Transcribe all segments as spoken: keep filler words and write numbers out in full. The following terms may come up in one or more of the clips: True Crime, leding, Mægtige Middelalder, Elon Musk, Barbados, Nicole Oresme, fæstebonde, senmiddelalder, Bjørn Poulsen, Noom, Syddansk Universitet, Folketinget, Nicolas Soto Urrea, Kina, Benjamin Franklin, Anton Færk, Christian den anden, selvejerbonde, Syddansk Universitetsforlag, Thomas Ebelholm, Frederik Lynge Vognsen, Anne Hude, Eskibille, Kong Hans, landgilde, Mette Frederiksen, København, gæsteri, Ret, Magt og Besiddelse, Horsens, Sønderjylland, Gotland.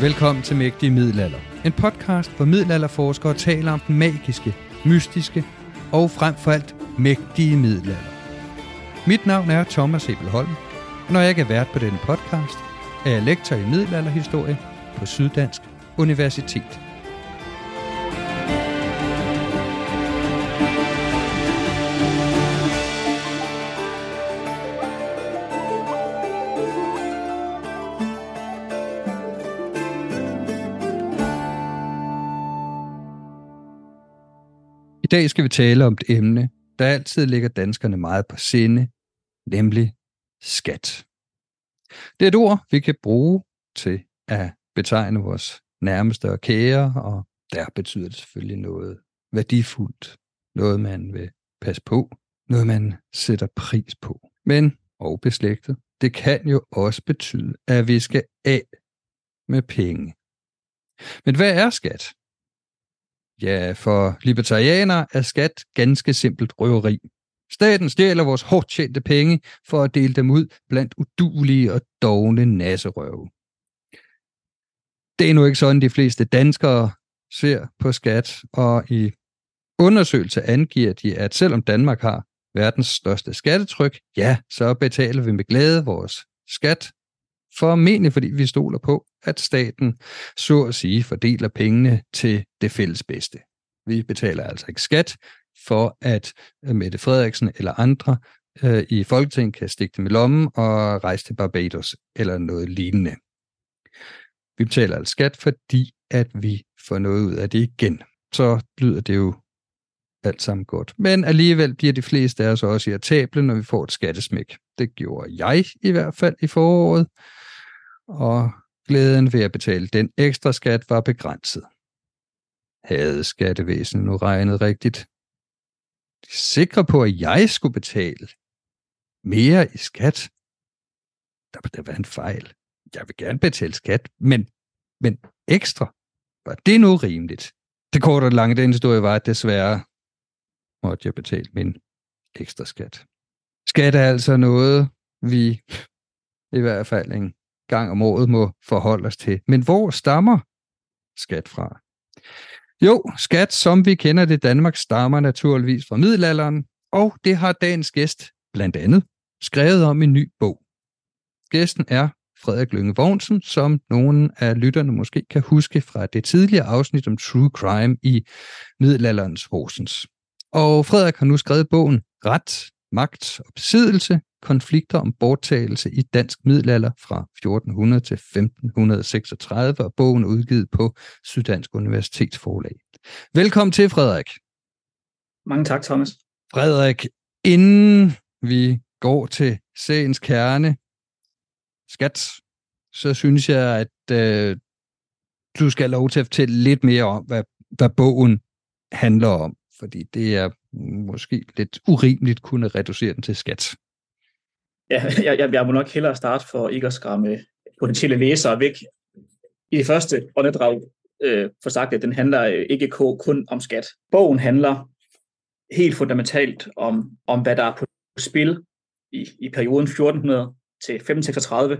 Velkommen til Mægtige Middelalder. En podcast, hvor middelalderforskere taler om den magiske, mystiske og frem for alt mægtige middelalder. Mit navn er Thomas Ebelholm, og når jeg ikke er vært på denne podcast, er jeg lektor i middelalderhistorie på Syddansk Universitet. I dag skal vi tale om et emne, der altid ligger danskerne meget på sinde, nemlig skat. Det er et ord, vi kan bruge til at betegne vores nærmeste og kære, og der betyder det selvfølgelig noget værdifuldt, noget man vil passe på, noget man sætter pris på. Men, og beslægtet, det kan jo også betyde, at vi skal af med penge. Men hvad er skat? Ja, for libertarianere er skat ganske simpelt røveri. Staten stjæler vores hårdt tjente penge for at dele dem ud blandt uduelige og dovne nasserøve. Det er nu ikke sådan, de fleste danskere ser på skat, og i undersøgelser angiver de, at selvom Danmark har verdens største skattetryk, ja, så betaler vi med glæde vores skat, formentlig fordi vi stoler på, at staten så at sige fordeler pengene til det fælles bedste. Vi betaler altså ikke skat for, at Mette Frederiksen eller andre øh, i Folketinget kan stikke dem i lommen og rejse til Barbados eller noget lignende. Vi betaler altså skat, fordi at vi får noget ud af det igen. Så lyder det jo alt sammen godt. Men alligevel bliver de fleste af os også irritable, når vi får et skattesmæk. Det gjorde jeg i hvert fald i foråret, og glæden ved at betale den ekstra skat var begrænset. Havde skattevæsenet nu regnet rigtigt? De er sikre på, at jeg skulle betale mere i skat? Der var der været en fejl. Jeg vil gerne betale skat, men, men ekstra? Var det nu rimeligt? Det korte og lange den historie var, at desværre måtte jeg betale min ekstra skat. Skat er altså noget, vi i hvert fald en gang om året må forholde os til. Men hvor stammer skat fra? Jo, skat, som vi kender det i Danmark, stammer naturligvis fra middelalderen, og det har dagens gæst blandt andet skrevet om i en ny bog. Gæsten er Frederik Lynge Vognsen, som nogen af lytterne måske kan huske fra det tidligere afsnit om True Crime i middelalderens Horsens. Og Frederik har nu skrevet bogen Ret, Magt og Besiddelse, konflikter om borttagelse i dansk middelalder fra fjorten hundrede til femten seksogtredive, og bogen er udgivet på Syddansk Universitetsforlag. Velkommen til, Frederik. Mange tak, Thomas. Frederik, inden vi går til sagens kerne, skat, så synes jeg, at øh, du skal lov til at fortælle lidt mere om, hvad, hvad bogen handler om, fordi det er måske lidt urimeligt kunne reducere den til skat. Ja, jeg, jeg må nok hellere starte for ikke at skræmme potentielle læsere væk. I det første åndedrag øh, for sagt, at den handler ikke kun om skat. Bogen handler helt fundamentalt om, om hvad der er på spil i, i perioden fjorten hundrede til femten seksogtredive,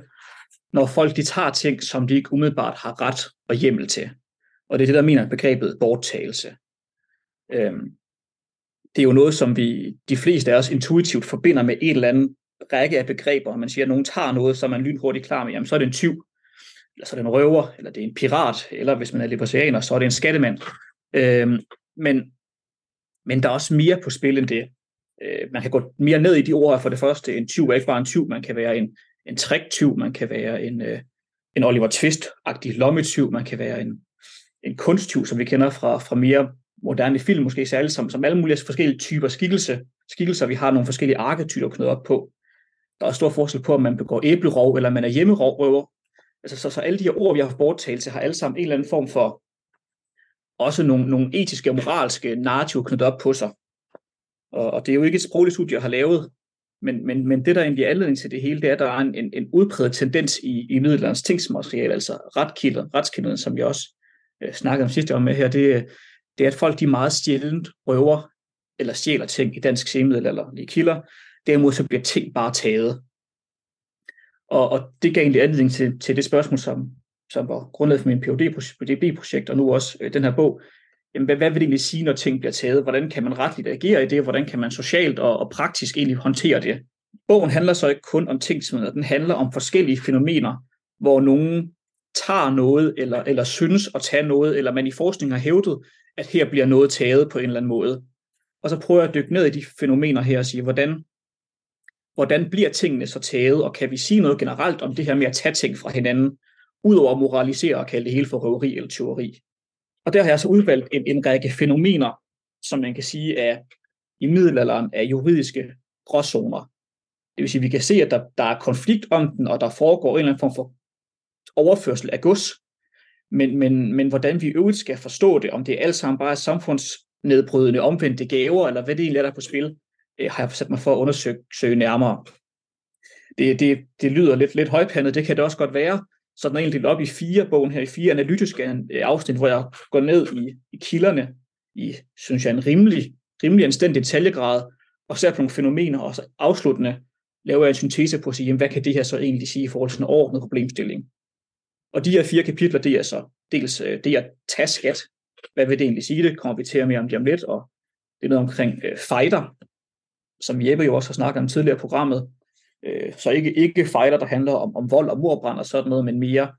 når folk de tager ting, som de ikke umiddelbart har ret og hjemmel til. Og det er det, der mener begrebet borttagelse. Øhm, det er jo noget, som vi de fleste af os intuitivt forbinder med et eller andet række af begreber. Man siger, at nogen tager noget, så er man lynhurtigt klar med, jamen så er det en tyv, eller så er det en røver, eller det er en pirat, eller hvis man er libertarianer, så er det en skattemand. Øhm, men, men der er også mere på spil end det. Øh, man kan gå mere ned i de ord. For det første, en tyv er ikke bare en tyv, man kan være en en tricktyv, man kan være en, øh, en Oliver Twist-agtig lommetyv, man kan være en, en kunsttyv, som vi kender fra, fra mere moderne film, måske særligt som, som alle mulige forskellige typer skikkelse. skikkelser. Vi har nogle forskellige arketyper knyttet op på. Der er stor forskel på, om man begår æblerov, eller man er hjemmerøver. Altså, så, så alle de her ord, vi har haft borttagelse, har alle sammen en eller anden form for også nogle, nogle etiske og moralske narrativer knyttet op på sig. Og, og det er jo ikke et sprogligt studie, jeg har lavet, Men, men, men det, der egentlig er anledning til det hele, det er, at der er en, en, en udpræget tendens i, i middelalderens tingsmateriale, altså retkilden, retskilden, som jeg også øh, snakkede om sidste år med her, det, det er, at folk de meget sjældent røver eller stjæler ting i dansk senmiddelalderlige kilder. Derimod så bliver ting bare taget. Og, og det gav egentlig anledning til, til det spørgsmål, som, som var grundlaget for min P H D-projekt, og nu også øh, den her bog. Jamen, hvad, hvad vil det egentlig sige, når ting bliver taget? Hvordan kan man retligt agere i det? Hvordan kan man socialt og, og praktisk egentlig håndtere det? Bogen handler så ikke kun om tingsmidler. Den handler om forskellige fænomener, hvor nogen tager noget, eller, eller synes at tage noget, eller man i forskning har hævdet, at her bliver noget taget på en eller anden måde. Og så prøver jeg at dykke ned i de fænomener her og sige, hvordan, hvordan bliver tingene så taget, og kan vi sige noget generelt om det her med at tage ting fra hinanden, udover at moralisere og kalde det hele for røveri eller tyveri? Og der har jeg så udvalgt en, en række fænomener, som man kan sige er i middelalderen af juridiske gråzoner. Det vil sige, at vi kan se, at der, der er konflikt om den, og der foregår en eller anden form for overførsel af gods. Men, men, men hvordan vi i øvrigt skal forstå det, om det er alt sammen bare samfundsnedbrydende, omvendte gaver, eller hvad det egentlig er, der er på spil, har jeg sat mig for at undersøge nærmere. Det, det, det lyder lidt, lidt højpandet, det kan det også godt være. Så den er egentlig delt op i fire, bogen her i fire analytiske afsnit, hvor jeg går ned i, i kilderne i, synes jeg, en rimelig, rimelig anstændig detaljegrad, og ser på nogle fænomener, og så afsluttende laver jeg en syntese på at sige, jamen, hvad kan det her så egentlig sige i forhold til en overordnet problemstilling? Og de her fire kapitler, det er så dels det at tage skat, hvad vil det egentlig sige, det kommer vi til mere om det om lidt, og det er noget omkring øh, fighter, som Jeppe jo også har snakket om tidligere i programmet. Så ikke, ikke fighter, der handler om, om vold og mordbrand og sådan noget, men mere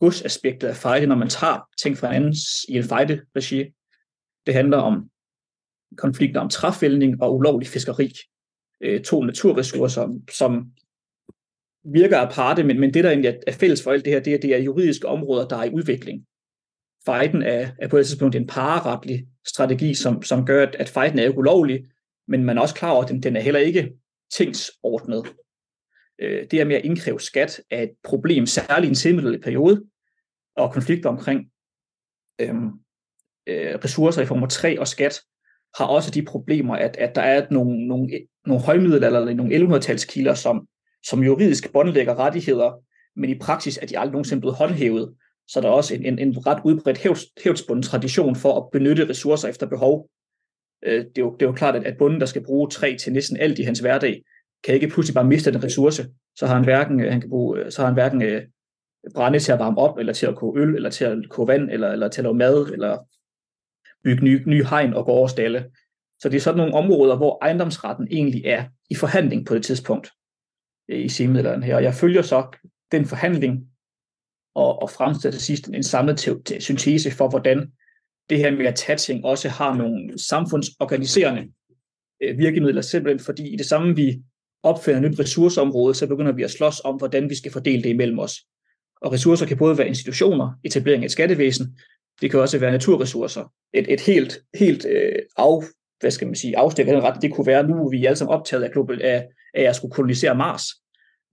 godsaspektet af fighter, når man tager ting fra hinanden i en fighterregi. Det handler om konflikter om træfældning og ulovlig fiskeri. To naturressourcer, som virker aparte, men, men det, der egentlig er fælles for alt det her, det er, det er juridiske områder, der er i udvikling. Fighten er, er på et tidspunkt en pararetlig strategi, som, som gør, at, at fighten er ulovlig, men man er også klar over, at den, den er heller ikke tingsordnet. Det her med at indkræve skat er et problem, særligt i en senmiddelalderlig periode, og konflikter omkring øhm, øh, ressourcer i form af træ og skat har også de problemer, at, at der er nogle, nogle, nogle højmiddelalder eller nogle ellevehundredetalskilder, som, som juridisk båndlægger rettigheder, men i praksis er de aldrig nogensinde blevet håndhævet, så der er også en, en, en ret udbredt hævdsbunden tradition for at benytte ressourcer efter behov. Øh, det, er jo, det er jo klart, at, at bunden, der skal bruge træ til næsten alt i hans hverdag, kan ikke pludselig bare miste den ressource, så har han hverken, han kan bruge, så har han hverken øh, brænde til at varme op, eller til at koge øl, eller til at koge vand, eller, eller til at lave mad, eller bygge nye, nye hegn og gårdstalle. Så det er sådan nogle områder, hvor ejendomsretten egentlig er i forhandling på det tidspunkt øh, i senmiddelalderen her. Og jeg følger så den forhandling, og, og fremstiller til sidst en samlet te- te- syntese for, hvordan det her med at tage ting også har nogle samfundsorganiserende øh, virkemidler, simpelthen fordi i det samme vi opfinder nyt ressourceområde, så begynder vi at slås om, hvordan vi skal fordele det imellem os. Og ressourcer kan både være institutioner, etablering af et skattevæsen, Det kan også være naturressourcer. Et, et helt, helt øh, af, hvad skal man sige, afstikker den ret. Det kunne være, nu vi er alle sammen optaget af, global, af, af at skulle kolonisere Mars.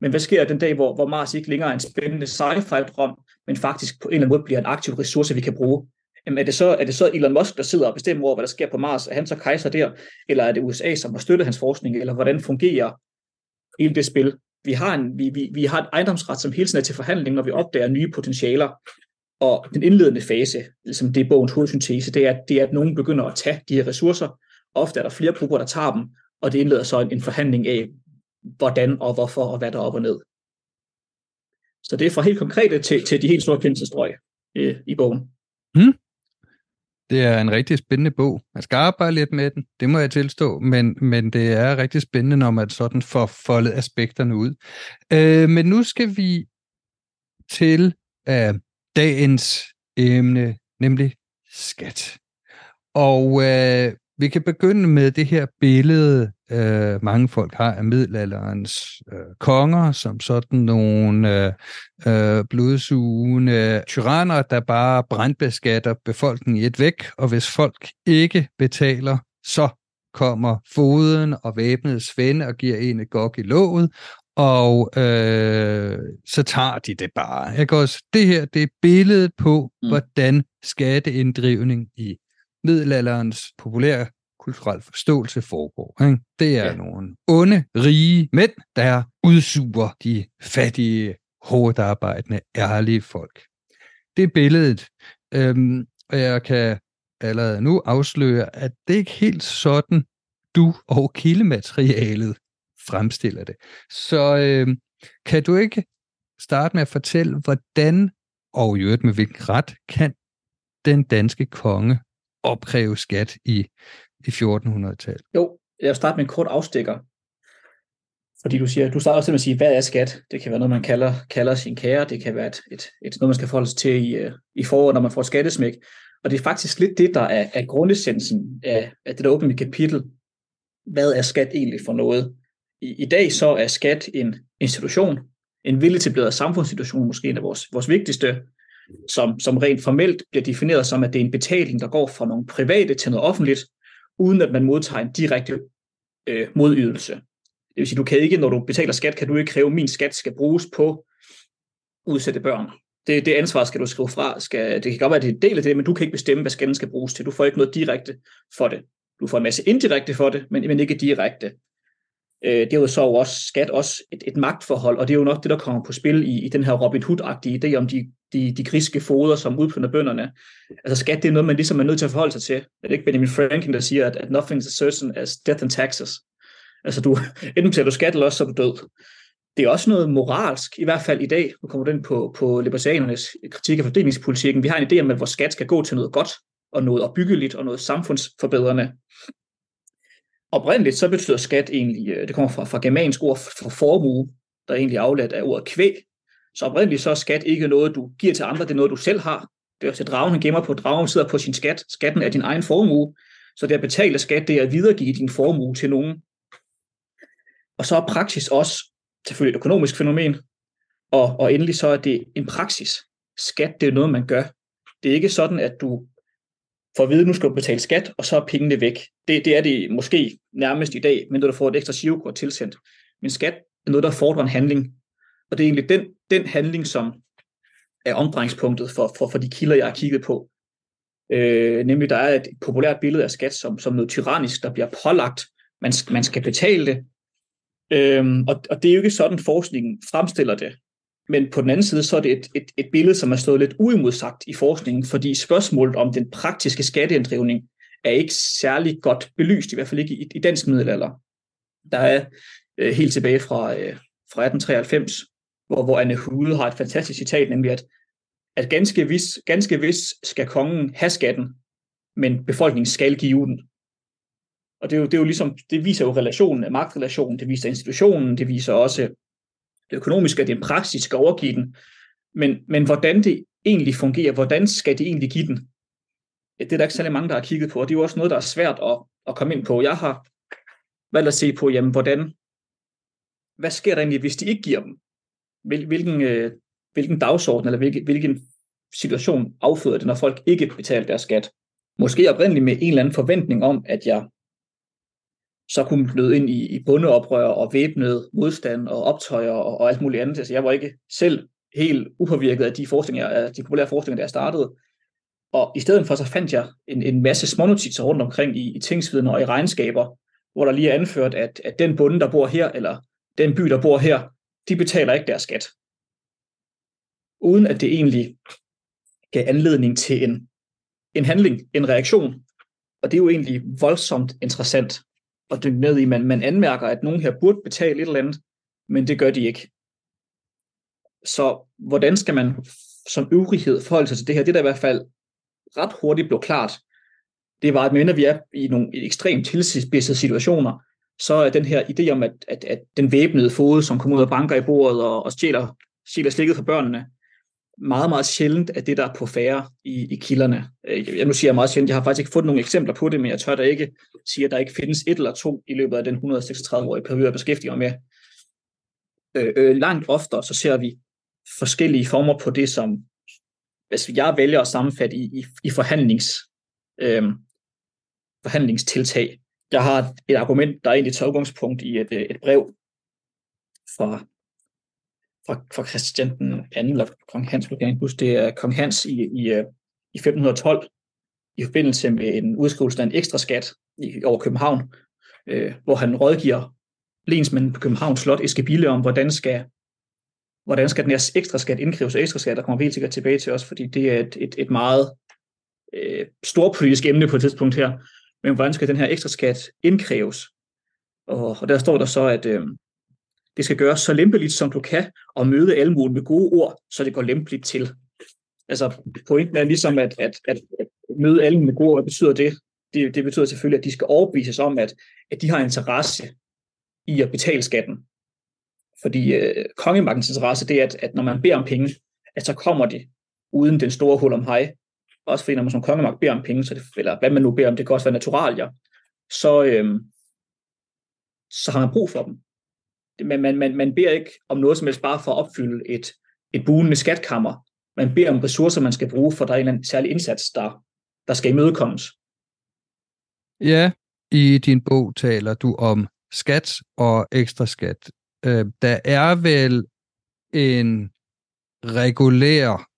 Men hvad sker den dag, hvor, hvor Mars ikke længere er en spændende sci-fi-drøm, men faktisk på en eller anden måde bliver en aktiv ressource, vi kan bruge? Jamen, er, det så, er det så Elon Musk, der sidder og bestemmer over, hvad der sker på Mars? Er han så kejser der? Eller er det U S A, som har støttet hans forskning? Eller hvordan fungerer hele det spil? Vi har en, vi, vi, vi har en ejendomsret, som hele tiden er til forhandling, når vi opdager nye potentialer. Og den indledende fase, ligesom det er bogens hovedsyntese, det er, det er, at nogen begynder at tage de her ressourcer. Ofte er der flere grupper, der tager dem, og det indleder så en, en forhandling af, hvordan og hvorfor og hvad der er op og ned. Så det er fra helt konkrete til, til de helt store penselstrøg øh, i bogen. Hmm. Det er en rigtig spændende bog. Man skal arbejde lidt med den, det må jeg tilstå, men, men det er rigtig spændende, når man sådan får foldet aspekterne ud. Øh, men nu skal vi til øh, dagens emne, nemlig skat. Og øh, vi kan begynde med det her billede, øh, mange folk har af middelalderens øh, konger, som sådan nogle øh, blodsugende tyranner, der bare brandbeskatter befolkningen i et væk, og hvis folk ikke betaler, så kommer fogeden og væbnede svende og giver en et gok i låget, og øh, så tager de det bare. Jeg kan også, det her det er billedet på, mm. hvordan skatteinddrivning i middelalderens populære kulturel forståelse foregår. Ikke? Det er ja. nogle onde, rige mænd, der udsuger de fattige, hårdt arbejdende, ærlige folk. Det er billedet, øhm, og jeg kan allerede nu afsløre, at det ikke helt sådan, du og kildematerialet fremstiller det. Så øhm, kan du ikke starte med at fortælle, hvordan, og i øvrigt med hvilken ret, kan den danske konge opkræve skat i, i fjortenhundredetallet? Jo, jeg vil starte med en kort afstikker. Fordi du siger, du starter også med at sige, hvad er skat? Det kan være noget, man kalder, kalder sin kære. Det kan være et, et, et noget, man skal forholde sig til i, i foråret, når man får et skattesmæk. Og det er faktisk lidt det, der er, er grundessensen af, af det der åbne kapitel. Hvad er skat egentlig for noget? I, i dag så er skat en institution, en veletableret samfundsinstitution, måske en af vores, vores vigtigste, Som, som rent formelt bliver defineret som, at det er en betaling, der går fra nogle private til noget offentligt, uden at man modtager en direkte øh, modydelse. Det vil sige, du kan ikke, når du betaler skat, kan du ikke kræve, at min skat skal bruges på udsatte børn. Det, det ansvar skal du skrive fra. Skal, det kan godt være, at det er en del af det, men du kan ikke bestemme, hvad skatten skal bruges til. Du får ikke noget direkte for det. Du får en masse indirekte for det, men, men ikke direkte. Det er jo så også skat, også et, et magtforhold, og det er jo nok det, der kommer på spil i, i den her Robin Hood-agtige idé om de, de, de griske fogeder, som udplyndrer bønderne. Altså skat, det er noget, man ligesom er nødt til at forholde sig til. Er det ikke Benjamin Franklin, der siger, at, at nothing is certain as death and taxes? Altså du, enten betaler du skat, eller også så er du død. Det er også noget moralsk, i hvert fald i dag. Nu kommer den på, på libertarianernes kritik af fordelingspolitikken. Vi har en idé om, at vores skat skal gå til noget godt, og noget opbyggeligt, og noget samfundsforbedrende. Oprindeligt så betyder skat egentlig, det kommer fra, fra germansk ord for formue, der er egentlig afledt af ordet kvæg. Så oprindeligt så er skat ikke noget, du giver til andre, det er noget, du selv har. Det er også dragen, han gemmer på, dragen sidder på sin skat. Skatten er din egen formue. Så det at betale skat, det er at videregive din formue til nogen. Og så er praksis også selvfølgelig et økonomisk fænomen. Og, og endelig så er det en praksis. Skat, det er noget, man gør. Det er ikke sådan, at du for at vide, nu skal du betale skat, og så er pengene væk. Det, det er det måske nærmest i dag, men når du får et ekstra girokort tilsendt. Men skat er noget, der fordrer en handling. Og det er egentlig den, den handling, som er omdrejningspunktet for, for, for de kilder, jeg har kigget på. Øh, nemlig, der er et populært billede af skat som, som noget tyrannisk, der bliver pålagt. Man, man skal betale det. Øh, og, og det er jo ikke sådan, forskningen fremstiller det. Men på den anden side, så er det et, et, et billede, som er stået lidt uimodsagt i forskningen, fordi spørgsmålet om den praktiske skatteinddrivning er ikke særlig godt belyst, i hvert fald ikke i, i dansk middelalder. Der er øh, helt tilbage fra, øh, fra atten treoghalvfems, hvor, hvor Anne Hude har et fantastisk citat, nemlig at, at ganske vist ganske vis skal kongen have skatten, men befolkningen skal give den. Og det, er jo, det, er jo ligesom, det viser jo relationen, magtrelationen, det viser institutionen, det viser også det økonomiske, at det er en praksis, skal overgive den, men, men hvordan det egentlig fungerer, hvordan skal det egentlig give den? Det er der ikke særlig mange, der har kigget på, og det er jo også noget, der er svært at, at komme ind på. Jeg har valgt at se på, jamen, hvordan, hvad sker der egentlig, hvis de ikke giver dem? Hvil, hvilken, øh, hvilken dagsorden, eller hvilken, hvilken situation afføder det, når folk ikke betaler deres skat. Måske oprindeligt med en eller anden forventning om, at jeg så kunne bløde ind i, i bondeoprør og væbnet modstand og optøjer og, og alt muligt andet. Altså, jeg var ikke selv helt upåvirket af de, forestillinger, af de populære forestillinger, der jeg startede. Og i stedet for, så fandt jeg en, en masse smånotitser rundt omkring i, i tingsvidner og i regnskaber, hvor der lige er anført, at, at den bonde, der bor her, eller den by, der bor her, de betaler ikke deres skat. Uden at det egentlig gav anledning til en, en handling, en reaktion. Og det er jo egentlig voldsomt interessant at dykke ned i. Man, man anmærker, at nogen her burde betale et eller andet, men det gør de ikke. Så hvordan skal man som øvrighed forholde sig til det her? Det der i hvert fald ret hurtigt blev klart, det var, at når vi er i nogle ekstremt tilspidsede situationer, så er den her idé om, at, at, at den væbnede fod, som kommer ud og banker i bordet og, og stjæler, stjæler slikket fra børnene, meget, meget sjældent er det, der er på færre i, i kilderne. Jeg nu siger jeg meget sjældent, jeg har faktisk ikke fundet nogle eksempler på det, men jeg tør da ikke sige, at der ikke findes et eller to i løbet af den et hundrede og seksogtredive-årige periode, jeg beskæftiger mig med. Øh, øh, langt oftere, så ser vi forskellige former på det, som hvis jeg vælger at sammenfatte i, i, i forhandlings, øh, forhandlingstiltag. Jeg har et argument, der er egentlig tager udgangspunkt i et, et brev fra Fra, fra Christian den anden, eller Kong Hans, det er Kong Hans i, i, i femten tolv, i forbindelse med en udskrivelse af en ekstra skat i, over København, øh, hvor han rådgiver lensmanden på Københavns Slot, Eskibille, om, hvordan skal, hvordan skal den her ekstra skat indkrives, og ekstra skat, der kommer helt sikkert tilbage til os, fordi det er et, et, et meget øh, stort politisk emne på et tidspunkt her, men hvordan skal den her ekstra skat indkræves? Og, og der står der så, at øh, det skal gøres så lempeligt, som du kan, og møde almuen med gode ord, så det går lempeligt til. Altså, pointen er ligesom, at, at, at, at møde almuen med gode ord, hvad betyder det? det? Det betyder selvfølgelig, at de skal overbevises om, at, at de har interesse i at betale skatten. Fordi øh, kongemagtens interesse, det er, at, at når man beder om penge, at så kommer de uden den store hul om hej. Også fordi, når man som kongemagt beder om penge, så det, eller hvad man nu beder om, det kan også være naturalier, så, øh, så har man brug for dem. Man, man, man beder ikke om noget som helst bare for at opfylde et, et bugnende skatkammer. Man beder om ressourcer, man skal bruge, for der er en eller anden særlig indsats, der, der skal imødekommes. Ja, i din bog taler du om skat og ekstra skat. Øh, der er vel en regulær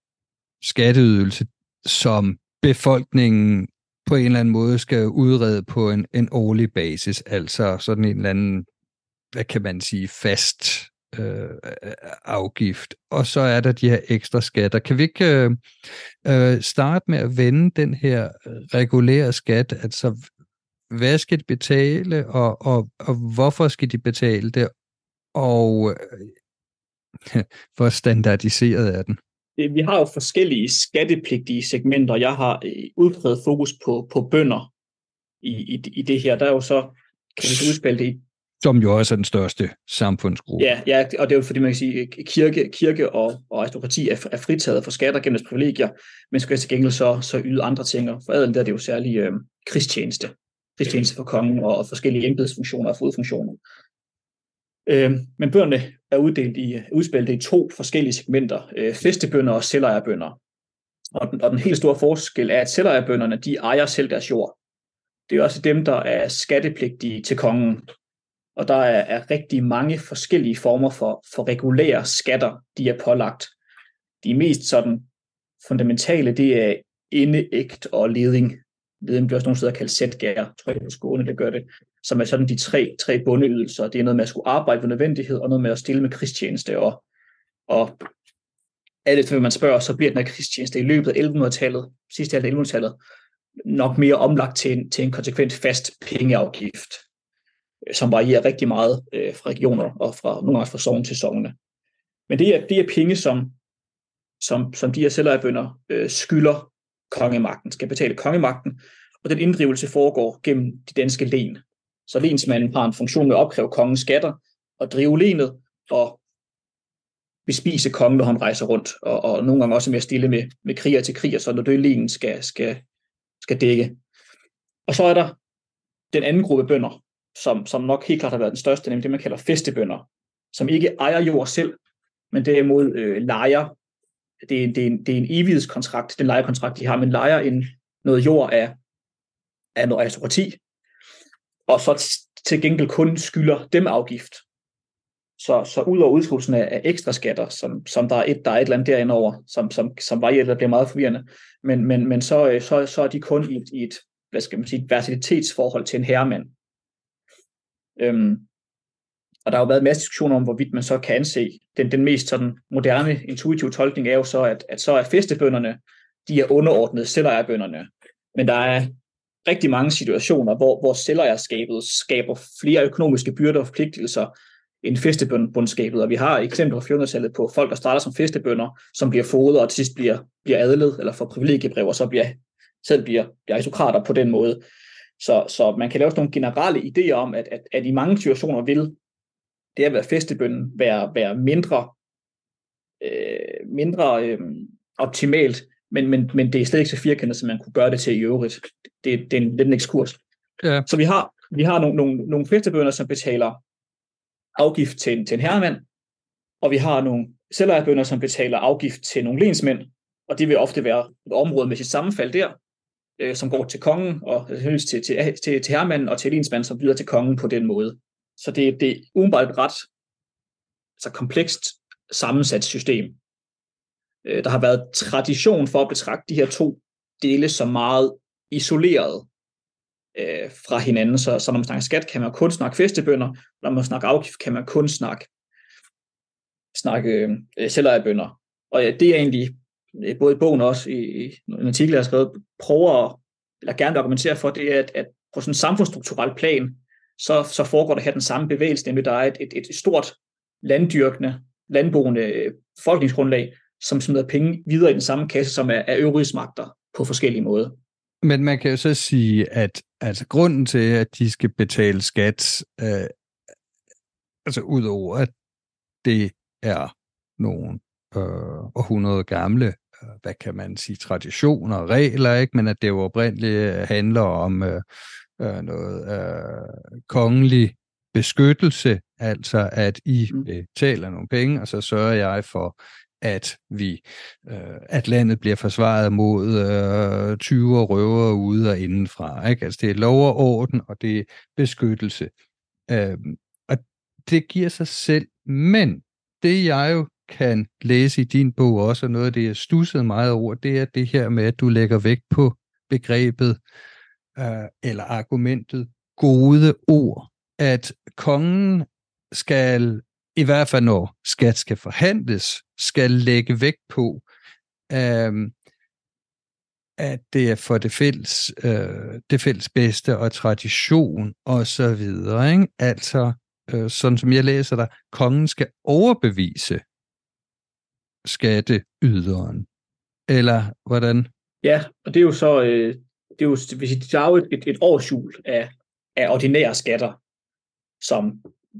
skatteydelse, som befolkningen på en eller anden måde skal udrede på en, en årlig basis, altså sådan en eller anden, hvad kan man sige, fast øh, afgift. Og så er der de her ekstra skatter. Kan vi ikke øh, starte med at vende den her regulære skat? Altså, hvad skal de betale, og, og, og hvorfor skal de betale det? Og øh, hvor standardiseret er den? Vi har jo forskellige skattepligtige segmenter. Jeg har udpræget fokus på, på bønder i, i, i det her. Der er jo så, kan vi udspille det i, som jo også er den største samfundsgruppe. Ja, ja, og det er jo fordi, man kan sige, at kirke, kirke og, og aristokrati er, er fritaget for skatter gennem deres privilegier, men skal til gengæld så, så yde andre ting. For adelen der er det jo særlig øh, krigstjeneste. Krigstjeneste for kongen og, og forskellige embedsfunktioner og fodfunktioner. Øh, men bønderne er uddelt i, udspillet i to forskellige segmenter. Øh, fæstebønder og selvejerbønder. Og den, og den helt store forskel er, at selvejerbønderne, de ejer selv deres jord. Det er også dem, der er skattepligtige til kongen. Og der er, er rigtig mange forskellige former for, for regulære skatter, de er pålagt. De mest sådan fundamentale, det er indeægt og leding. Leding bliver også nogle steder kaldt sætgære, tror jeg på Skåne, der gør det, som er sådan de tre, tre bundeydelser. Det er noget med at skulle arbejde ved nødvendighed, og noget med at stille med krigstjeneste. Og, og alt hvad man spørger, så bliver den her krigstjeneste i løbet af ellevehundredetallet, sidste halvdel af ellevehundredetallet, nok mere omlagt til en, til en konsekvent fast pengeafgift, som varierer rigtig meget øh, fra regioner og fra nogle gange fra sogn til sogne. Men det er, det er penge, som, som, som de her selvejerbønder øh, skylder kongemagten, skal betale kongemagten, og den inddrivelse foregår gennem de danske len. Så lensmanden har en funktion med at opkræve kongens skatter og drive lenet og bespise kongen, når han rejser rundt, og, og nogle gange også med at stille med, med kriger til kriger, så når det len skal, skal, skal dække. Og så er der den anden gruppe bønder, Som, som nok helt klart har været den største, nemlig det, man kalder fæstebønder, som ikke ejer jord selv, men derimod øh, lejer det er, det er, en, det er en evighedskontrakt, den lejekontrakt, de har, men lejer en, noget jord af, af noget aristokrati, og så til gengæld kun skylder dem afgift. Så, så ud over udskrivelsen af, af ekstra skatter, som, som der, er et, der er et eller andet derinde over, som, som, som var i et, der bliver meget forvirrende, men, men, men så, så, så er de kun i et, i et, hvad skal man sige, et versitetsforhold til en herremand. Øhm, og der har jo været en masse diskussioner om, hvorvidt man så kan anse, den, den mest sådan moderne, intuitive tolkning er jo så, at, at så er fæstebønderne, de er underordnet selvejerbønderne. Men der er rigtig mange situationer, hvor, hvor selvejerskabet skaber flere økonomiske byrder og forpligtelser, end fæstebøndskabet, og vi har eksempler fra fjortenhundredetallet på folk, der starter som fæstebønder, som bliver fodret og til sidst bliver, bliver adlet, eller får privilegiebrev, og så bliver, selv bliver, bliver aristokrater på den måde. Så, så man kan lave sådan nogle generelle idéer om, at, at, at i mange situationer vil det at være fæstebønden være, være mindre, øh, mindre øh, optimalt, men, men, men det er slet ikke så firkantet, som man kunne gøre det til i øvrigt. Det, det er en, lidt en ekskurs. Ja. Så vi har, vi har nogle, nogle, nogle fæstebønder, som betaler afgift til en, til en herremand, og vi har nogle selvejerbønder, som betaler afgift til nogle lensmænd, og det vil ofte være et område med sit sammenfald der, øh, som går til kongen, og til, til, til, til herremanden, og til lensmanden, som videre til kongen på den måde. Så det, det er umiddelbart ret altså komplekst sammensat system. Øh, der har været tradition for at betragte de her to dele som meget isoleret fra hinanden, så, så når man snakker skat, kan man kun snakke fæstebønder, når man snakker afgift, kan man kun snakke, snakke øh, selvejerbønder. Og ja, det er egentlig, både i bogen og også i, i en artikel, jeg har skrevet, prøver, eller gerne vil argumentere for, det er, at, at på sådan en samfundsstrukturel plan, så, så foregår der her den samme bevægelse, nemlig der er et, et, et stort landdyrkende, landboende befolkningsgrundlag, som smider penge videre i den samme kasse, som er, er øvrighedsmagter på forskellige måder. Men man kan jo så sige, at altså, grunden til, at de skal betale skat, øh, altså udover at det er nogle øh, århundrede gamle, øh, hvad kan man sige, traditioner og regler, ikke? Men at det jo oprindeligt handler om øh, øh, noget øh, kongelig beskyttelse, altså at I betaler nogle penge, og så sørger jeg for, at vi, øh, at landet bliver forsvaret mod øh, tyve røvere ude og indenfra, ikke? Altså det er lov og orden, og det er beskyttelse. Øh, og det giver sig selv, men det jeg jo kan læse i din bog også, og noget af det, jeg stussede meget over, det er det her med, at du lægger vægt på begrebet, øh, eller argumentet, gode ord. At kongen skal, i hvert fald når skat skal forhandles, skal lægge vægt på, øhm, at det er for det fælles, øh, det fælles bedste og tradition og så videre, ikke? Altså, øh, sådan som jeg læser dig, kongen skal overbevise skatteyderen. Eller hvordan? Ja, og det er jo så, øh, det er jo, hvis I tager et, et årshjul af, af ordinære skatter, som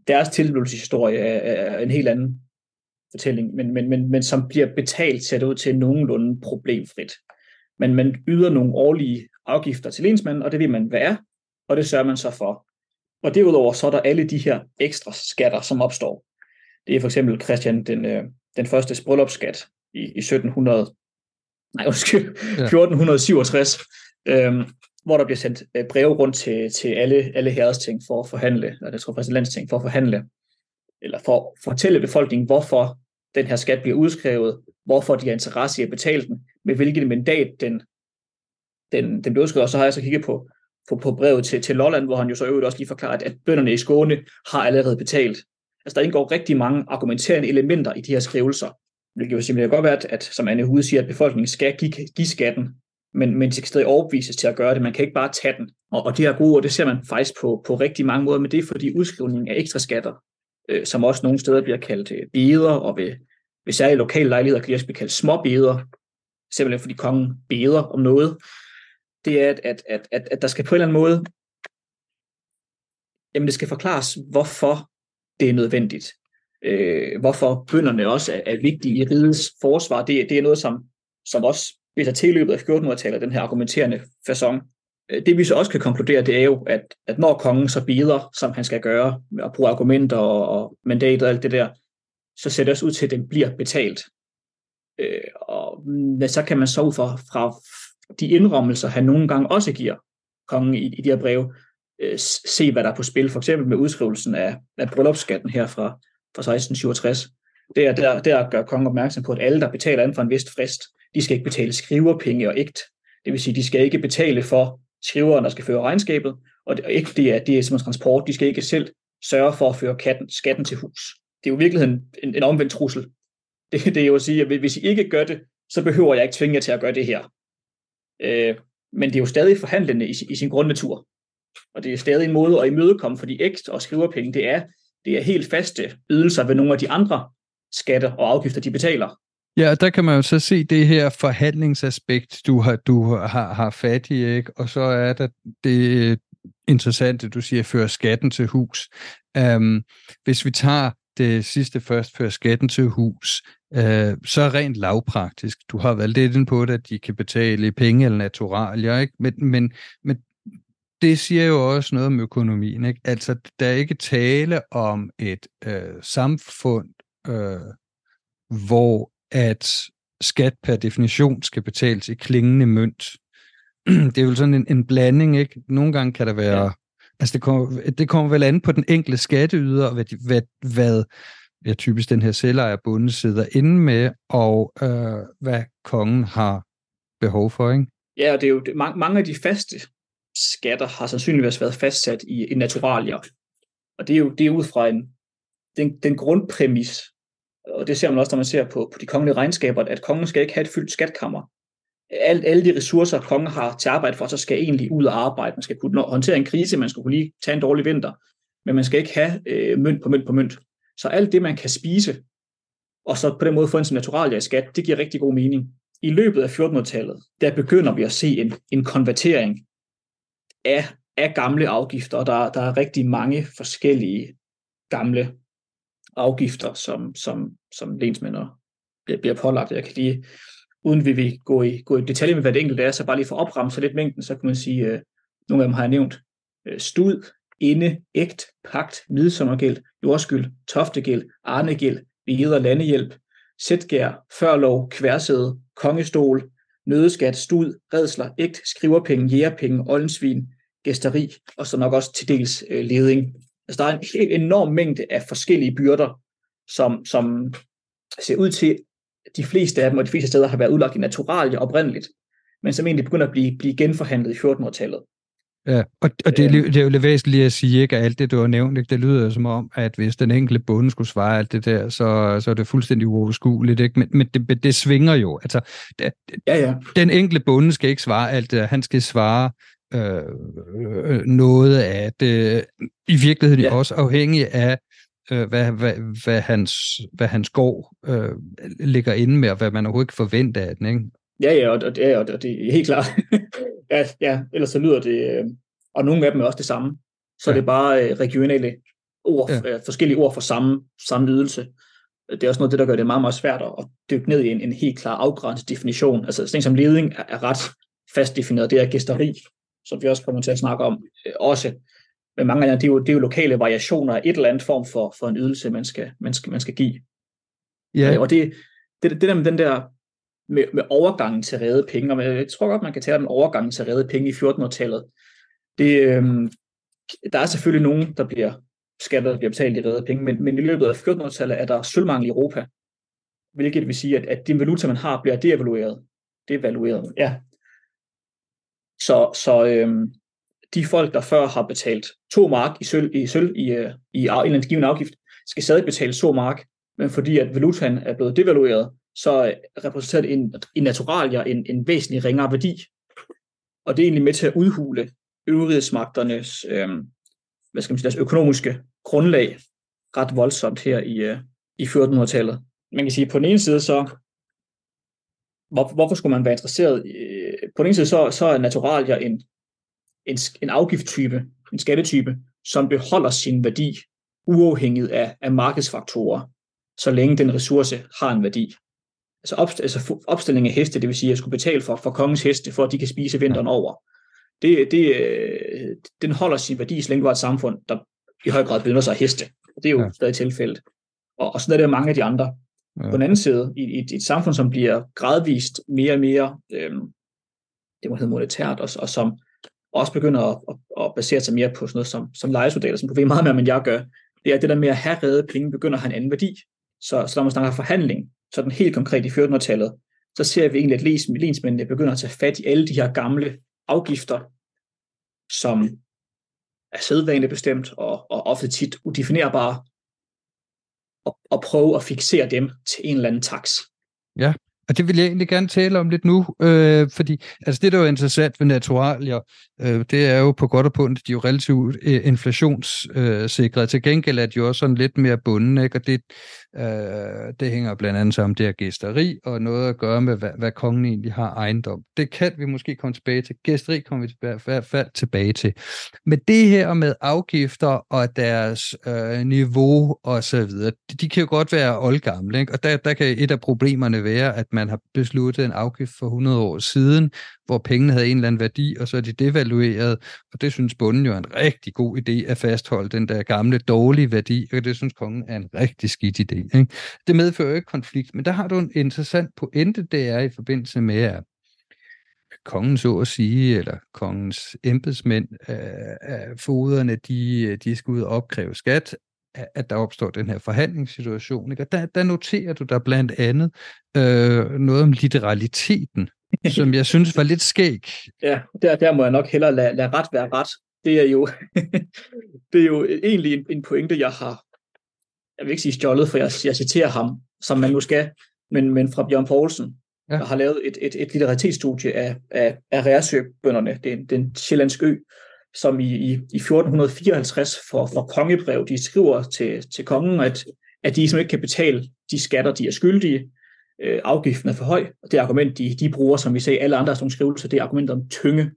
deres tilblivelseshistorie er en helt anden fortælling, men, men, men, men som bliver betalt, sat ud til nogenlunde problemfrit. Men man yder nogle årlige afgifter til lensmanden, og det vil man være, og det sørger man så for. Og derudover så er der alle de her ekstra skatter, som opstår. Det er for eksempel Christian den, den første bryllupsskat i, i sytten hundrede, nej, undskyld, ja. fjorten syvogtres, øhm, hvor der bliver sendt breve rundt til, til alle, alle herredsting for at forhandle, eller jeg tror faktisk landsting for at forhandle, eller for at fortælle befolkningen, hvorfor den her skat bliver udskrevet, hvorfor de har interesse i at betale den, med hvilket mandat den, den, den bliver udskrevet. Og så har jeg så kigget på, på, på brevet til, til Lolland, hvor han jo så øvrigt også lige forklarer, at, at bønderne i Skåne har allerede betalt. Altså der indgår rigtig mange argumenterende elementer i de her skrivelser, hvilket jo simpelthen godt være, at som Anne Hude siger, at befolkningen skal give, give skatten, men, men de skal stadig overbevises til at gøre det. Man kan ikke bare tage den. Og, og det her gode ord, det ser man faktisk på, på rigtig mange måder, men det er fordi udskrivningen af ekstra skatter, øh, som også nogle steder bliver kaldt øh, beder, og ved, ved særlige lokale lejligheder kan de også blive kaldt små beder, simpelthen fordi kongen beder om noget, det er, at, at, at, at, at der skal på en eller anden måde, jamen det skal forklares, hvorfor det er nødvendigt. Øh, hvorfor bønderne også er, er vigtige i rigets forsvar. Det, det er noget, som, som også hvis der tilløbet af fjortenhundredetallet, den her argumenterende façon. Det vi så også kan konkludere, det er jo, at, at når kongen så beder, som han skal gøre, og bruge argumenter og, og mandater og alt det der, så ser det også ud til, at den bliver betalt. Øh, og så kan man så for fra de indrømmelser, han nogle gange også giver kongen i, i de her breve, øh, se hvad der er på spil, for eksempel med udskrivelsen af, af bryllupsskatten her fra, fra seksten syvogtres. Det er der, der gør kongen opmærksom på, at alle, der betaler inden for en vist frist, de skal ikke betale skriverpenge og ægt. Det vil sige, de skal ikke betale for skriveren, der skal føre regnskabet, og ikke det er, det er som transport. De skal ikke selv sørge for at føre katten, skatten til hus. Det er jo i virkeligheden en, en omvendt trussel. Det, det er jo at sige, at hvis I ikke gør det, så behøver jeg ikke tvinge jer til at gøre det her. Øh, men det er jo stadig forhandlende i, i sin grundnatur. Og det er stadig en måde at imødekomme, fordi ægt og skriverpenge, det er, det er helt faste ydelser ved nogle af de andre skatter og afgifter, de betaler. Ja, og der kan man jo så se det her forhandlingsaspekt, du har, du har, har fat i, ikke? Og så er der det interessante, du siger, fører skatten til hus. Um, hvis vi tager det sidste først, fører skatten til hus, uh, så er rent lavpraktisk. Du har valgt lidt ind på det, at de kan betale penge eller naturalier, ikke? Men, men, men det siger jo også noget om økonomien, ikke? Altså, der er ikke tale om et uh, samfund, uh, hvor at skat per definition skal betales i klingende mønt. Det er jo sådan en, en blanding, ikke? Nogle gange kan der være... Ja. Altså, det kommer, det kommer vel an på den enkelte skatteyder, og hvad, hvad, hvad ja, typisk den her selvejerbonde sidder inde med, og øh, hvad kongen har behov for, ikke? Ja, og det er jo... Det, mange, mange af de faste skatter har sandsynligvis været fastsat i, i naturalier. Og det er jo det er ud fra en, den, den grundpræmis, og det ser man også, når man ser på, på de kongelige regnskaber, at kongen skal ikke have et fyldt skatkammer. Alt, alle de ressourcer, kongen har til arbejde for, så skal egentlig ud og arbejde. Man skal kunne håndtere en krise, man skal kunne lige tage en dårlig vinter, men man skal ikke have øh, mønt på mønt på mønt. Så alt det, man kan spise, og så på den måde få en som naturalia i skat, det giver rigtig god mening. I løbet af fjortenhundredetallet, der begynder vi at se en, en konvertering af, af gamle afgifter, og der, der er rigtig mange forskellige gamle afgifter, som, som, som lensmænd bliver pålagt. Jeg kan lige, uden vi vil gå i, gå i detalje med, hvad det enkelt er, så bare lige for at opremse lidt mængden, så kan man sige, øh, nogle af dem har jeg nævnt, øh, stud, inde, ægt, pagt, midsommergæld, jordskyld, toftegæld, arnegæld, beder, landehjælp, sætgær, førlov, kværsæde, kongestol, nødeskat, stud, redsler, ægt, skriverpenge, jægerpenge, oldensvin, gæsteri, og så nok også til dels øh, leding. Altså, der er en helt enorm mængde af forskellige byrder, som, som ser ud til, de fleste af dem og de fleste steder har været udlagt i naturalier oprindeligt, men som egentlig begynder at blive, blive genforhandlet i fjortenhundredetallet. Ja, og, og det, det er jo lidt væsentligt at sige, ikke, at alt det, du har nævnt, ikke, det lyder som om, at hvis den enkelte bonde skulle svare alt det der, så, så er det fuldstændig uoverskueligt, ikke? Men, men det, det svinger jo. Altså, det, ja, ja. Den enkelte bonde skal ikke svare alt det der. Han skal svare Øh, noget af det, i virkeligheden ja. Også afhængig af, øh, hvad, hvad, hvad, hans, hvad hans gård øh, ligger inde med, og hvad man overhovedet ikke forventer af den, ikke? Ja, ja, og, og, ja, og det er helt klart. ja, ja, ellers så lyder det, øh, og nogle af dem er også det samme, så ja. Det er bare øh, regionale ord, ja. øh, forskellige ord for samme, samme ydelse. Det er også noget af det, der gør det meget, meget svært at dykke ned i en, en helt klar afgrænset definition. Altså sådan som leding er, er ret fast defineret, det er gæsteri, som vi også kommer til at snakke om øh, også. Men mange af det er, jo, det er jo lokale variationer af et eller andet form for, for en ydelse, man skal, man skal, man skal give. Yeah. Og det, det, det der med den der med, med overgangen til rede penge, og jeg tror godt, man kan tale om overgangen til rede penge i fjortenhundredetallet. Det, øh, der er selvfølgelig nogen, der bliver skattet og bliver betalt i rede penge, men, men i løbet af fjortenhundredetallet er der sølvmangel i Europa, hvilket vil sige, at, at den valuta, man har, bliver devalueret. Devalueret, ja. Så, så øhm, de folk, der før har betalt to mark i sølv i, sølv, i, øh, i en eller anden given afgift, skal stadig betale to mark, men fordi at valutaen er blevet devalueret, så repræsenterer det en, en naturalier en, en væsentlig ringere værdi. Og det er egentlig med til at udhule øvrighedsmagternes øhm, hvad skal man sige, deres økonomiske grundlag ret voldsomt her i, øh, i fjortenhundredetallet. Man kan sige, på den ene side så, hvor, hvorfor skulle man være interesseret i øh, på den ene side, så, så er naturalier en, en, en afgifttype, en skattetype, som beholder sin værdi uafhængigt af, af markedsfaktorer, så længe den ressource har en værdi. Altså, op, altså opstilling af heste, det vil sige, at jeg skulle betale for, for kongens heste, for at de kan spise vinteren over. Det, det, den holder sin værdi, så længe det var et samfund, der i høj grad benytter sig af heste. Det er jo ja. Stadig tilfældet. Og, og sådan er det mange af de andre. Ja. På den anden side, i et, et samfund, som bliver gradvist mere og mere øh, det må hedde monetært, og, og som også begynder at, at, at basere sig mere på sådan noget som, som lejesoldater, som du ved meget mere, end jeg gør, det er det der med at have reddet penge, begynder at have en anden værdi. Så, så når man snakker forhandling, sådan helt konkret i fjortenhundredetallet, så ser vi egentlig, at lensmændene begynder at tage fat i alle de her gamle afgifter, som er sædvanebestemt og, og ofte tit udefinerbare, og, og prøve at fiksere dem til en eller anden taks. Ja, og det vil jeg egentlig gerne tale om lidt nu, øh, fordi altså det, der er interessant ved naturalier, øh, det er jo på godt og på ondt, de er jo relativt øh, inflationssikrede. Øh, Til gengæld er de jo også sådan lidt mere bundne, ikke? Og det, øh, det hænger blandt andet sammen det her gæsteri, og noget at gøre med, hvad, hvad kongen egentlig har ejendom. Det kan vi måske komme tilbage til. Gæsteri kommer vi i hvert fald tilbage til. Men det her med afgifter og deres øh, niveau og så videre, de, de kan jo godt være oldgamle, ikke? Og der, der kan et af problemerne være, at man har besluttet en afgift for hundrede år siden, hvor pengene havde en eller anden værdi, og så er de devalueret, og det synes bonden jo er en rigtig god idé at fastholde den der gamle, dårlige værdi, og det synes kongen er en rigtig skidt idé. Ikke? Det medfører jo ikke konflikt, men der har du en interessant pointe, det er i forbindelse med, at kongen så at sige, eller kongens embedsmænd, øh, foderne, de, de skal ud og opkræve skat, at der opstår den her forhandlingssituation. Ikke? Og der, der noterer du der blandt andet øh, noget om literaliteten, som jeg synes var lidt skæg. Ja, der, der må jeg nok hellere lade, lade ret være ret. Det er jo, det er jo egentlig en, en pointe, jeg har, jeg vil ikke sige stjålet, for jeg, jeg citerer ham, som man nu skal, men, men fra Bjørn Poulsen, ja. Der har lavet et, et, et litteræritetsstudie af, af, af Rersøbønderne, den, den sjællandske ø, som i, i, i fjorten fireoghalvtreds for, for kongebrev, de skriver til, til kongen, at, at de som ikke kan betale de skatter, de er skyldige, øh, afgiften er for høj, og det argument, de, de bruger, som vi ser i alle andre sådan skrivelser, det er argumentet om tynge.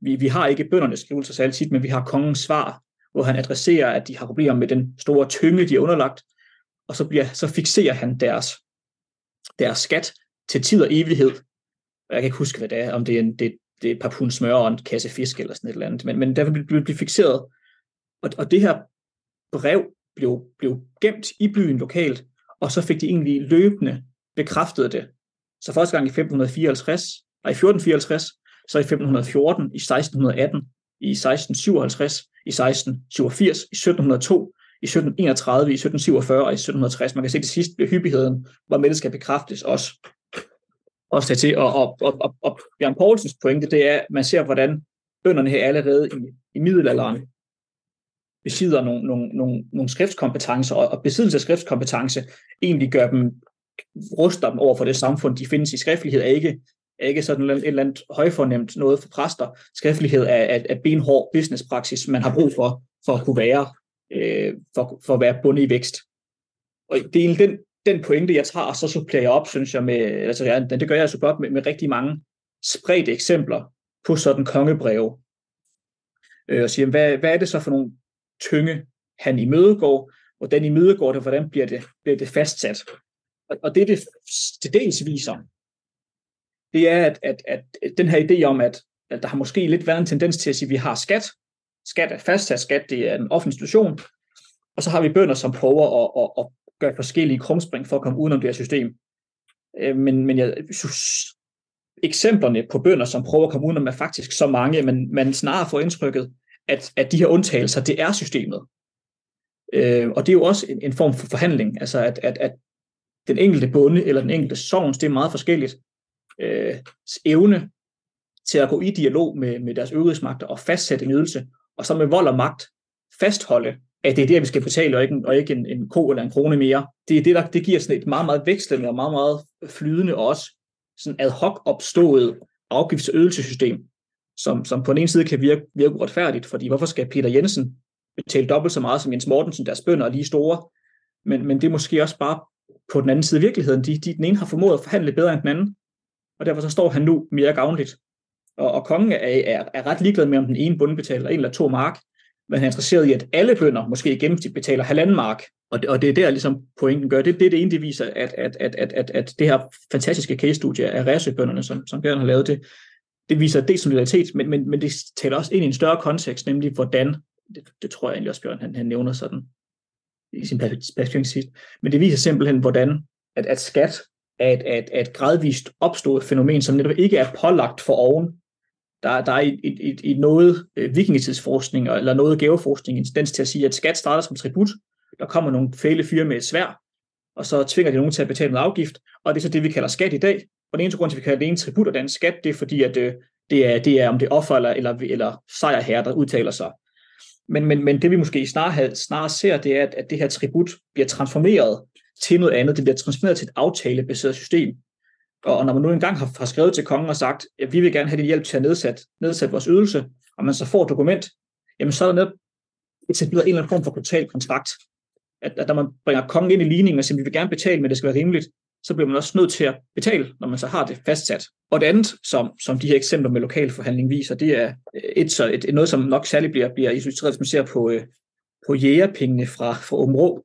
Vi, vi har ikke bøndernes skrivelser så altid, men vi har kongens svar, hvor han adresserer, at de har problemer med den store tynge, de er underlagt, og så, bliver, så fikserer han deres, deres skat til tid og evighed. Jeg kan ikke huske, hvad det er, om det er en... Det, det er et par pund smør og en kasse fisk eller sådan et eller andet, men, men derfor blev det fikseret. Og, og det her brev blev, blev gemt i byen lokalt, og så fik de egentlig løbende bekræftet det. Så første gang i femten fireoghalvtreds, nej, i fjorten fireoghalvtreds, så i femten fjorten, i seksten atten, i seksten syvoghalvtreds, i seksten syvogfirs, i sytten nul to, i sytten enogtredive, i sytten syvogfyrre og i sytten tres. Man kan se det sidste ved hyppigheden, hvor med det skal bekræftes også. Også til, og, og, og, og, og Bjørn Poulsens pointe, det er, at man ser, hvordan bønderne her allerede i, i middelalderen besidder nogle, nogle, nogle, nogle skriftskompetencer, og, og besiddelse af skriftskompetence egentlig gør dem, ruster dem over for det samfund, de findes i. Skriftlighed er ikke, er ikke sådan et eller andet højfornemt noget for præster. Skriftlighed er, er, er benhård businesspraksis, man har brug for, for at kunne være, øh, for, for at være bundet i vækst. Og det er egentlig den den pointe, jeg tager, og så supplerer jeg op, synes jeg, med, altså, det gør jeg så godt med, med rigtig mange spredte eksempler på sådan kongebreve. Øh, og siger, hvad, hvad er det så for nogle tynge, han imødegår? Hvordan imødegår det? Hvordan bliver det, bliver det fastsat? Og, og det, det det dels viser, det er, at, at, at den her idé om, at, at der har måske lidt været en tendens til at sige, at vi har skat. Skat er fastsat, skat det er en offentlig institution. Og så har vi bønder, som prøver at, at, at gør forskellige krumspring for at komme udenom det her system. Men, men jeg synes, eksemplerne på bønder, som prøver at komme udenom, er faktisk så mange, men man snarere får indtrykket, at, at de her undtagelser, det er systemet. Og det er jo også en, en form for forhandling, altså at, at, at den enkelte bonde eller den enkelte sogns, det er meget forskelligt, øh, evne til at gå i dialog med, med deres øvrighedsmagter og fastsætte en ydelse, og så med vold og magt fastholde, at det er det, vi skal betale, og ikke en, og ikke en, en ko eller en krone mere. Det er det, der det giver sådan et meget, meget vekslende og meget, meget flydende og også sådan ad hoc opstået afgifts- og ydelsessystem, som, som på den ene side kan virke, virke uretfærdigt, fordi hvorfor skal Peter Jensen betale dobbelt så meget som Jens Mortensen, deres bønder er lige store, men, men det er måske også bare på den anden side af virkeligheden. De, de, den ene har formået at forhandle bedre end den anden, og derfor så står han nu mere gavnligt. Og, og kongen er, er, er ret ligeglad med, om den ene bonde betaler en eller to mark, men han er interesseret i, at alle bønder måske i gennemsnit betaler halvanden mark, og det, og det er der ligesom pointen gør. Det, det er det ene, det viser, at, at, at, at, at, at det her fantastiske case-studie af Rersøbønderne, som, som Bjørn har lavet det, det viser det som solidaritet, men, men, men det taler også ind i en større kontekst, nemlig hvordan, det, det tror jeg egentlig også Bjørn, han, han nævner sådan i sin perspektiv, men det viser simpelthen, hvordan at, at skat er et, at, at gradvist opstået fænomen, som netop ikke er pålagt for oven. Der, der er i, i, i noget vikingetidsforskning eller noget gaveforskning en tendens til at sige, at skat starter som tribut, der kommer nogle fæle fyre med et sværd, og så tvinger de nogen til at betale noget afgift, og det er så det, vi kalder skat i dag. Og den eneste grund til, at vi kalder det en tribut og den skat, det er fordi, at øh, det, er, det er om det er offer eller, eller, eller sejrherre, der udtaler sig. Men, men, men det vi måske snarere, snarere ser, det er, at, at det her tribut bliver transformeret til noget andet. Det bliver transformeret til et aftalebaseret system. Og, og når man nu engang har, har skrevet til kongen og sagt, at vi vil gerne have din hjælp til at nedsætte, nedsætte vores ydelse, og man så får et dokument, jamen så er der etableret en eller anden form for total kontrakt. At, at når man bringer kongen ind i ligningen og siger, at vi vil gerne betale, men det skal være rimeligt, så bliver man også nødt til at betale, når man så har det fastsat. Og det andet, som, som de her eksempler med lokalforhandling viser, det er et, så et, et, noget, som nok særligt bliver, bliver illustreret, hvis man ser på, øh, på jægerpengene fra, fra Åben Rå.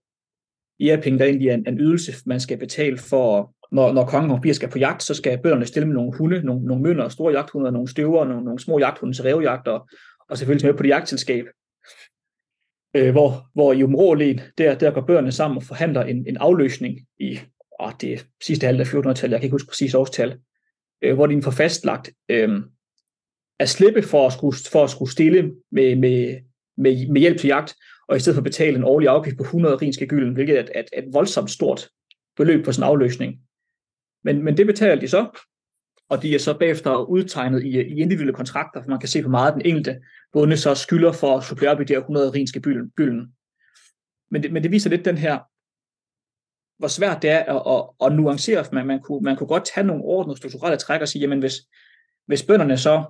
Jægerpenge, der egentlig er en, en ydelse, man skal betale for, når, når kongen og bier skal på jagt, så skal bønderne stille med nogle hunde, nogle, nogle mønner, store jagthunde, nogle støver, nogle, nogle små jagthunde til rævejagter, og, og selvfølgelig med på det jagtselskab. Øh, hvor, hvor i Åben Rå-len, der, der går bønderne sammen og forhandler en, en afløsning i og det sidste halvdel af fjortenhundredetallet, jeg kan ikke huske præcis årstal, øh, hvor de får fastlagt øh, at slippe for at skulle, for at skulle stille med, med, med, med hjælp til jagt, og i stedet for betale en årlig afgift på hundrede rhinske gylden, hvilket er et, et, et voldsomt stort beløb på sådan en afløsning. Men, men det betaler de så, og de er så bagefter udtegnet i, i individuelle kontrakter, for man kan se, hvor meget den enkelte bonde så skylder for at supplere op i de her hundrede rhinske gylden. Men det, men det viser lidt den her hvor svært det er at, at, at nuancere, man, man, kunne, man kunne godt tage nogle ordnede strukturelle træk og sige, jamen hvis, hvis bønderne så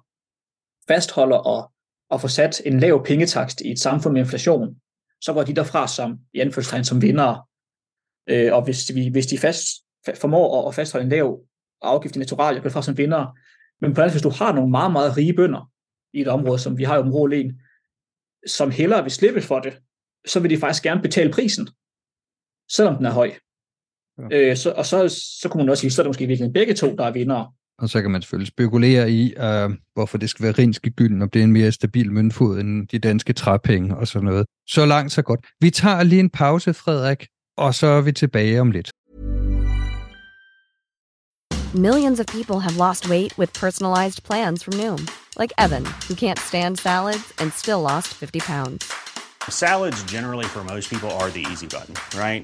fastholder og, og får sat en lav pengetakst i et samfund med inflation, så går de derfra som, i anførselstegn, som vindere. Øh, og hvis, vi, hvis de fast, formår at fastholde en lav afgift i naturalier, går derfra som vindere. Men på andet, hvis du har nogle meget, meget rige bønder i et område, som vi har i Åben Rå Len, som hellere vil slippe for det, så vil de faktisk gerne betale prisen, selvom den er høj. Øh, så, og så, så kunne man også sige, så er det måske virkelig begge to, der er vindere. Og så kan man selvfølgelig spekulere i, øh, hvorfor det skal være rhinske gylden, om det er en mere stabil møntfod end de danske træpenge og sådan noget. Så langt, så godt. Vi tager lige en pause, Frederik, og så er vi tilbage om lidt. Millions of people have lost weight with personalized plans from Noom. Like Evan, who can't stand salads and still lost fifty pounds. Salads generally for most people are the easy button, right?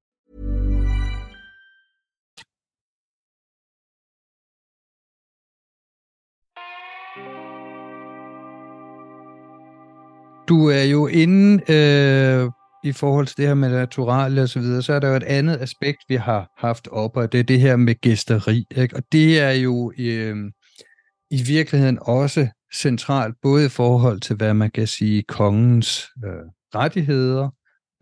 Du er jo inde øh, i forhold til det her med naturale og så videre, så er der jo et andet aspekt, vi har haft op, og det er det her med gæsteri, ikke? Og det er jo øh, i virkeligheden også centralt, både i forhold til, hvad man kan sige, kongens øh, rettigheder,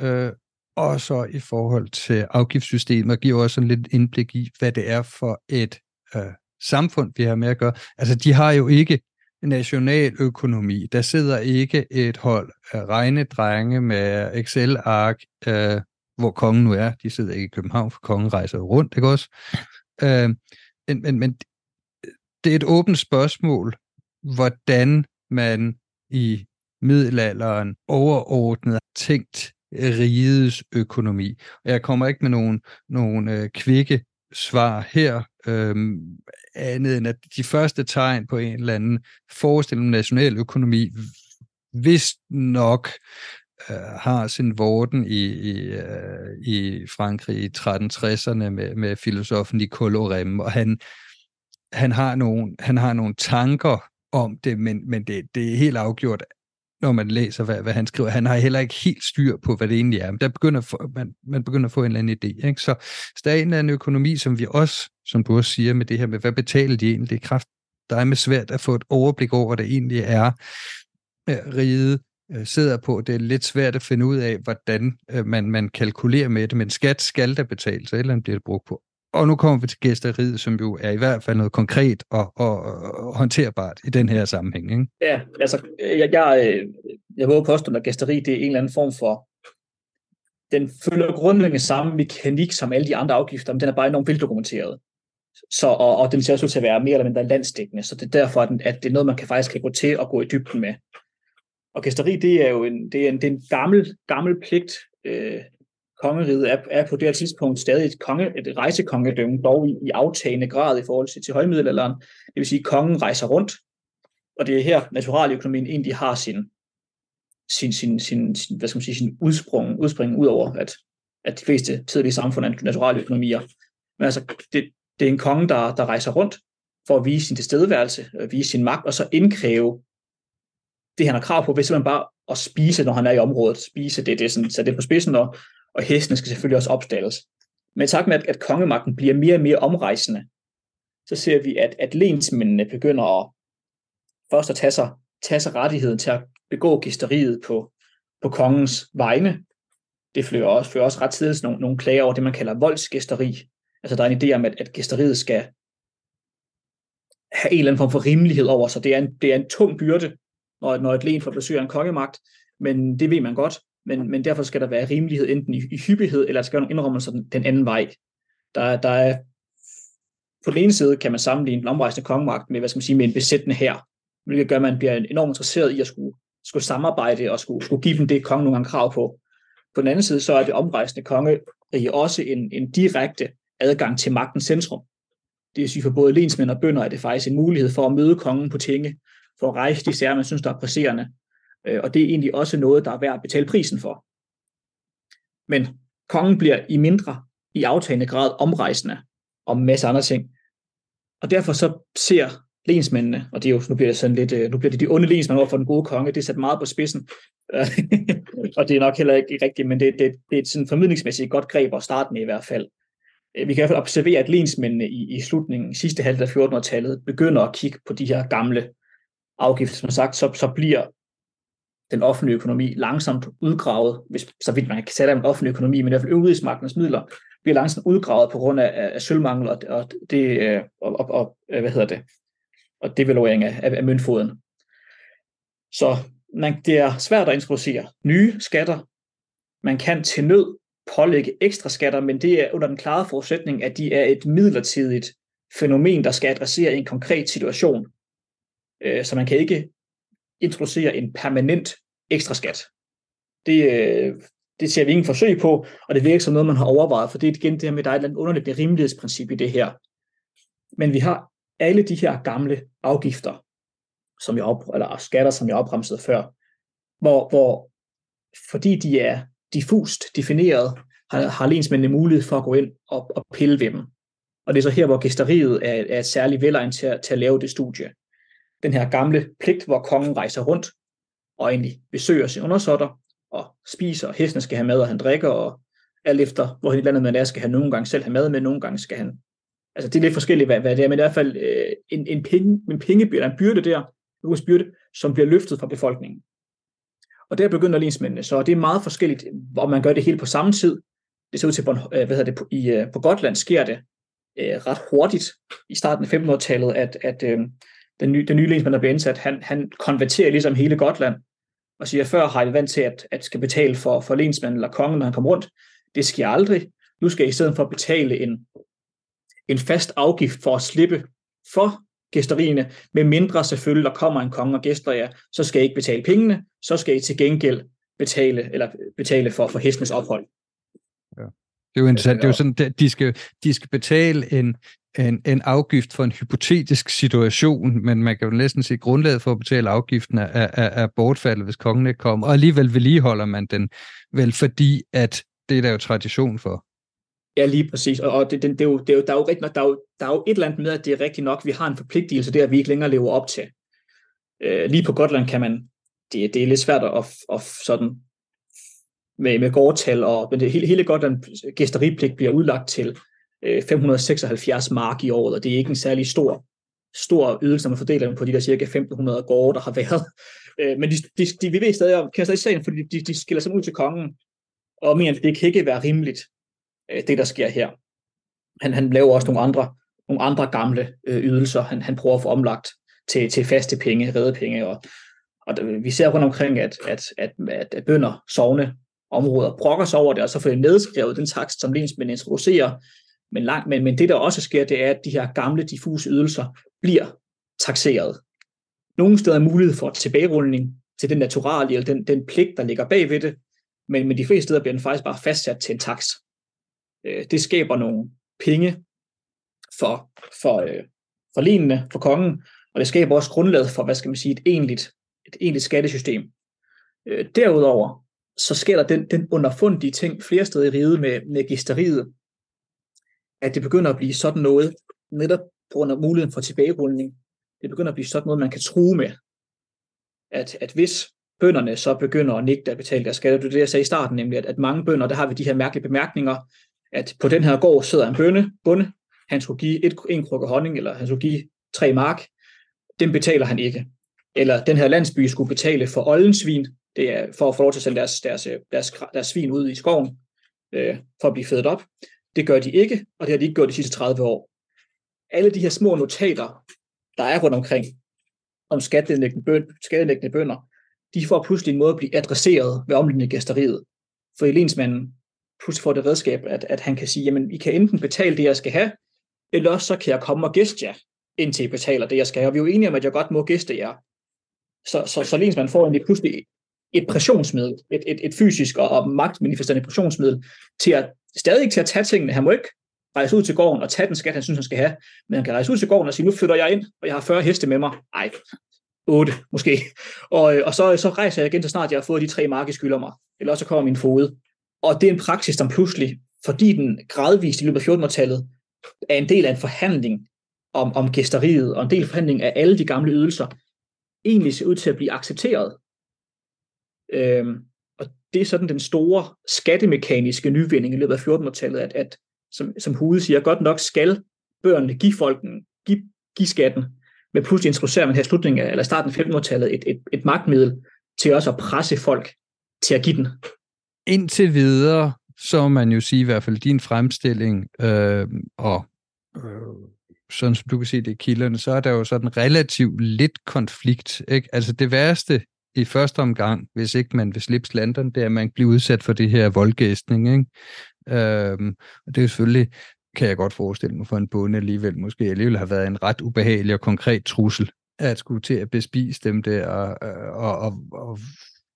øh, og så i forhold til afgiftssystemet, og giver også sådan lidt indblik i, hvad det er for et øh, samfund, vi har med at gøre. Altså, de har jo ikke nationaløkonomi. Der sidder ikke et hold af regnedrenge med Excel-ark, øh, hvor kongen nu er. De sidder ikke i København, for kongen rejser rundt, ikke også? Øh, men, men, men det er et åbent spørgsmål, hvordan man i middelalderen overordnet tænkt rigets økonomi. Og jeg kommer ikke med nogen, nogen øh, kvikke svar her, øhm, andet end at de første tegn på en eller anden forestilling om national økonomi vist nok øh, har sin vorten i, i, øh, i Frankrig i tretten tresserne med, med filosofen Nicole Oresme, og han, han, har nogle, han har nogle tanker om det, men, men det, det er helt afgjort når man læser, hvad, hvad han skriver. Han har heller ikke helt styr på, hvad det egentlig er. Men der begynder for, man, man begynder at få en eller anden idé. Ikke? Så, så der er en eller anden økonomi, som vi også, som du også siger, med det her med, hvad betaler de egentlig? Det er kraft, der er med svært at få et overblik over, hvad det egentlig er, riget sidder på. Det er lidt svært at finde ud af, hvordan man, man kalkulerer med det, men skat skal der betales, eller andet bliver det brugt på. Og nu kommer vi til gæsteriet, som jo er i hvert fald noget konkret og, og, og håndterbart i den her sammenhæng. Ikke? Ja, altså, jeg, jeg, jeg håber påstå, at gæsteri, det er en eller anden form for, den følger grundlæggende samme mekanik som alle de andre afgifter, men den er bare enormt veldokumenteret. Så, og, og den ser også ud til at være mere eller mindre landsdækkende, så det er derfor, at det er noget, man kan faktisk kan gå til og gå i dybden med. Og gæsteri, det er jo en, det er en, det er en gammel, gammel pligt. Øh, Kongeriget er, er på det her tidspunkt stadig et, konge, et rejsekongedømme, dog i, i aftagende grad i forhold til, til højmiddelalderen. Det vil sige, at kongen rejser rundt, og det er her, naturaløkonomien egentlig har sin, sin, sin, sin, sin, hvad skal man sige, sin udspring, udspring ud over, at, at de fleste tidlige samfund er naturaløkonomier. Men altså, det, det er en konge, der, der rejser rundt for at vise sin tilstedeværelse, vise sin magt, og så indkræve det, han har krav på, ved simpelthen bare at spise, når han er i området. Spise, det, det er sådan, så det er på spidsen, og, og hestene skal selvfølgelig også opstalles. Men i takt med, at, at kongemagten bliver mere og mere omrejsende, så ser vi, at, at lensmændene begynder at først at tage sig, tage sig rettigheden til at begå gæsteriet på, på kongens vegne. Det fører også, fører også ret tidligt nogle, nogle klager over det, man kalder voldsgæsteri. Altså der er en idé om, at, at gæsteriet skal have en eller anden form for rimelighed over sig. Det er en, det er en tung byrde, når, når et len får besøg af en kongemagt, men det ved man godt. Men, men derfor skal der være rimelighed enten i, i hyppighed, eller der skal være nogle indrømmelser den, den anden vej. Der, der er, på den ene side kan man sammenligne en omrejsende kongemagt med, hvad skal man sige, med en besættende hær, hvilket gør, at man bliver enormt interesseret i at skulle, skulle samarbejde og skulle, skulle give dem det, kongen nogle gange krav på. På den anden side, så er det omrejsende kongerige også en, en direkte adgang til magtens centrum. Det vil sige, for både lensmænd og bønder er det faktisk en mulighed for at møde kongen på tinge, for at rejse de sager, man synes, der er presserende. Og det er egentlig også noget, der er værd at betale prisen for. Men kongen bliver i mindre, i aftagende grad omrejsende og en masse andre ting. Og derfor så ser lensmændene, og det er jo, nu bliver det sådan lidt, nu bliver det de onde lensmænd over for den gode konge, det er sat meget på spidsen. Og det er nok heller ikke rigtigt, men det, det, det er sådan formidlingsmæssigt godt greb at starte med i hvert fald. Vi kan i hvert fald observere, at lensmændene i, i slutningen, sidste halvdel af fjortenhundredetallet, begynder at kigge på de her gamle afgifter. Som sagt, så, så bliver den offentlige økonomi langsomt udgravet, hvis, så vidt man kan sætte af en offentlig økonomi, men i hvert fald øvrighedsmagtens midler, bliver langsomt udgravet på grund af, af sølvmangel og, og, det, og, og, og, hvad hedder det, og devaluering af, af møntfoden. Så man, det er svært at introducere nye skatter. Man kan til nød pålægge ekstra skatter, men det er under den klare forudsætning, at de er et midlertidigt fænomen, der skal adressere en konkret situation. Så man kan ikke introducere en permanent ekstraskat. Det, det ser vi ingen forsøg på, og det virker som noget, man har overvejet, for det er igen det her med, der er et eller andet underliggende rimelighedsprincip i det her. Men vi har alle de her gamle afgifter, som jeg op, eller skatter, som jeg opremsede før, hvor, hvor fordi de er diffust defineret, har, har lensmændene mulighed for at gå ind og, og pille ved dem. Og det er så her, hvor gæsteriet er, er et særligt velegn til, til at lave det studie. Den her gamle pligt, hvor kongen rejser rundt og egentlig besøger sine undersåtter og spiser, og hesten skal have mad, og han drikker, og alt efter, hvor et eller andet man er, skal han nogle gange selv have mad med, nogle gange skal han... Altså, det er lidt forskelligt, hvad, hvad det er, men i hvert fald øh, en, en, penge, en pengebyrde, en byrde der, en byrde, som bliver løftet fra befolkningen. Og der begynder lensmændene, så det er meget forskelligt, om man gør det hele på samme tid. Det ser ud til, hvad hedder det, på, i, på Gotland sker det øh, ret hurtigt i starten af femtenhundredetallet, at... at øh, Den nye, den nye lensmand, der bliver indsat, han, han konverterer ligesom hele Gotland, og siger, før har I vant til, at, at skal betale for, for lensmanden eller kongen, når han kommer rundt. Det sker aldrig. Nu skal I i stedet for betale en, en fast afgift for at slippe for gæsterierne, med mindre selvfølgelig, der kommer en konge og gæster jer, så skal I ikke betale pengene, så skal I til gengæld betale, eller betale for, for hestenes ophold. Ja. Det er jo interessant. Det er jo sådan, at de skal, de skal betale en... En, en afgift for en hypotetisk situation, men man kan jo næsten sige, grundlaget for at betale afgiften er, er, er bortfaldet, hvis kongen ikke kommer, og alligevel vedligeholder man den, vel fordi, at det er der jo tradition for. Ja, lige præcis, og, og det, det, det, er jo, det er jo, der er jo rigtigt nok, der er jo, der er jo et eller andet med, at det er rigtigt nok, vi har en forpligtelse der, vi ikke længere lever op til. Øh, lige på Gotland kan man, det, det er lidt svært at, at sådan med, med gårdtal, og men det hele, hele Gotland gæsteripligt bliver udlagt til øh, fem hundrede og seksoghalvfjerds mark i året, og det er ikke en særlig stor, stor ydelse, når man fordeler dem på de der cirka femten hundrede gårde, der har været. Øh, men de, de, de, vi ved stadig, og kender stadig sagen, fordi de, de skiller sig ud til kongen, og mener, at det kan ikke være rimeligt, øh, det der sker her. Han, han laver også nogle andre, nogle andre gamle øh, ydelser, han, han prøver at få omlagt til, til faste penge, redepenge, og, og der, vi ser rundt omkring, at, at, at, at, at bønder, sogne, områder brokker sig over det, og så får det nedskrevet den takst, som lensmænd introducerer. Men, langt, men, men det, der også sker, det er, at de her gamle, diffuse ydelser bliver takseret. Nogle steder er mulighed for tilbagerulning til den naturale, eller den, den pligt, der ligger bag ved det, men, men de fleste steder bliver den faktisk bare fastsat til en takst. Det skaber nogle penge for, for, for lenene, for kongen, og det skaber også grundlaget for, hvad skal man sige, et egentligt, et egentligt skattesystem. Derudover så sker der den, den underfundige ting flere steder i riget med, med gæsteriet, at det begynder at blive sådan noget, netop på grund af muligheden for tilbagerulning, det begynder at blive sådan noget, man kan true med. At, at hvis bønderne så begynder at nægte at betale deres skatter, det er det, jeg sagde i starten, nemlig, at, at mange bønder, der har vi de her mærkelige bemærkninger, at på den her gård sidder en bønde, bonde, han skulle give et, en krukke honning, eller han skulle give tre mark, den betaler han ikke. Eller den her landsby skulle betale for oldensvin, det er for at få lov til at sende deres, deres, deres, deres svin ud i skoven, øh, for at blive fedet op. Det gør de ikke, og det har de ikke gjort de sidste tredive år. Alle de her små notater, der er rundt omkring, om skattelæggende bønder, de får pludselig en måde at blive adresseret ved omlignende gæsteriet. For lensmanden pludselig får det redskab, at, at han kan sige, jamen I kan enten betale det, jeg skal have, eller også så kan jeg komme og gæste jer, indtil I betaler det, jeg skal have. Og vi er jo enige om, at jeg godt må gæste jer. Så, så, så lensmanden får egentlig pludselig et pressionsmiddel, et, et, et fysisk og magtmanifesterende pressionsmiddel, til at, stadig ikke til at tage tingene. Han må ikke rejse ud til gården og tage den skat, han synes, han skal have, men han kan rejse ud til gården og sige, nu flytter jeg ind, og jeg har fyrre heste med mig. Ej, otte måske. Og, og så, så rejser jeg igen, så snart jeg har fået de tre mark, I skylder mig. Eller også kommer min fod. Og det er en praksis, som pludselig, fordi den gradvist i løbet af fjortenhundredetallet, er en del af en forhandling om, om gæsteriet, og en del af forhandling af alle de gamle ydelser, egentlig ser ud til at blive accepteret. Øhm, og det er sådan den store skattemekaniske nyvinding i løbet af fjortenhundredetallet, at, at som, som Hude siger, godt nok skal børnene give folken, give, give skatten, men pludselig introducerer man her slutningen af, eller starten af femtenhundredetallet et, et, et magtmiddel til også at presse folk til at give den. Indtil videre, så man jo sige i hvert fald din fremstilling, øh, og øh. sådan som du kan se det i kilderne, så er der jo sådan relativt lidt konflikt, ikke? Altså det værste i første omgang, hvis ikke man vil slippe slanterne, det er, at man bliver udsat for det her voldgæstning, ikke? Øhm, og det er jo selvfølgelig, kan jeg godt forestille mig, for en bonde alligevel måske alligevel har været en ret ubehagelig og konkret trussel, at skulle til at bespise dem der, og, og, og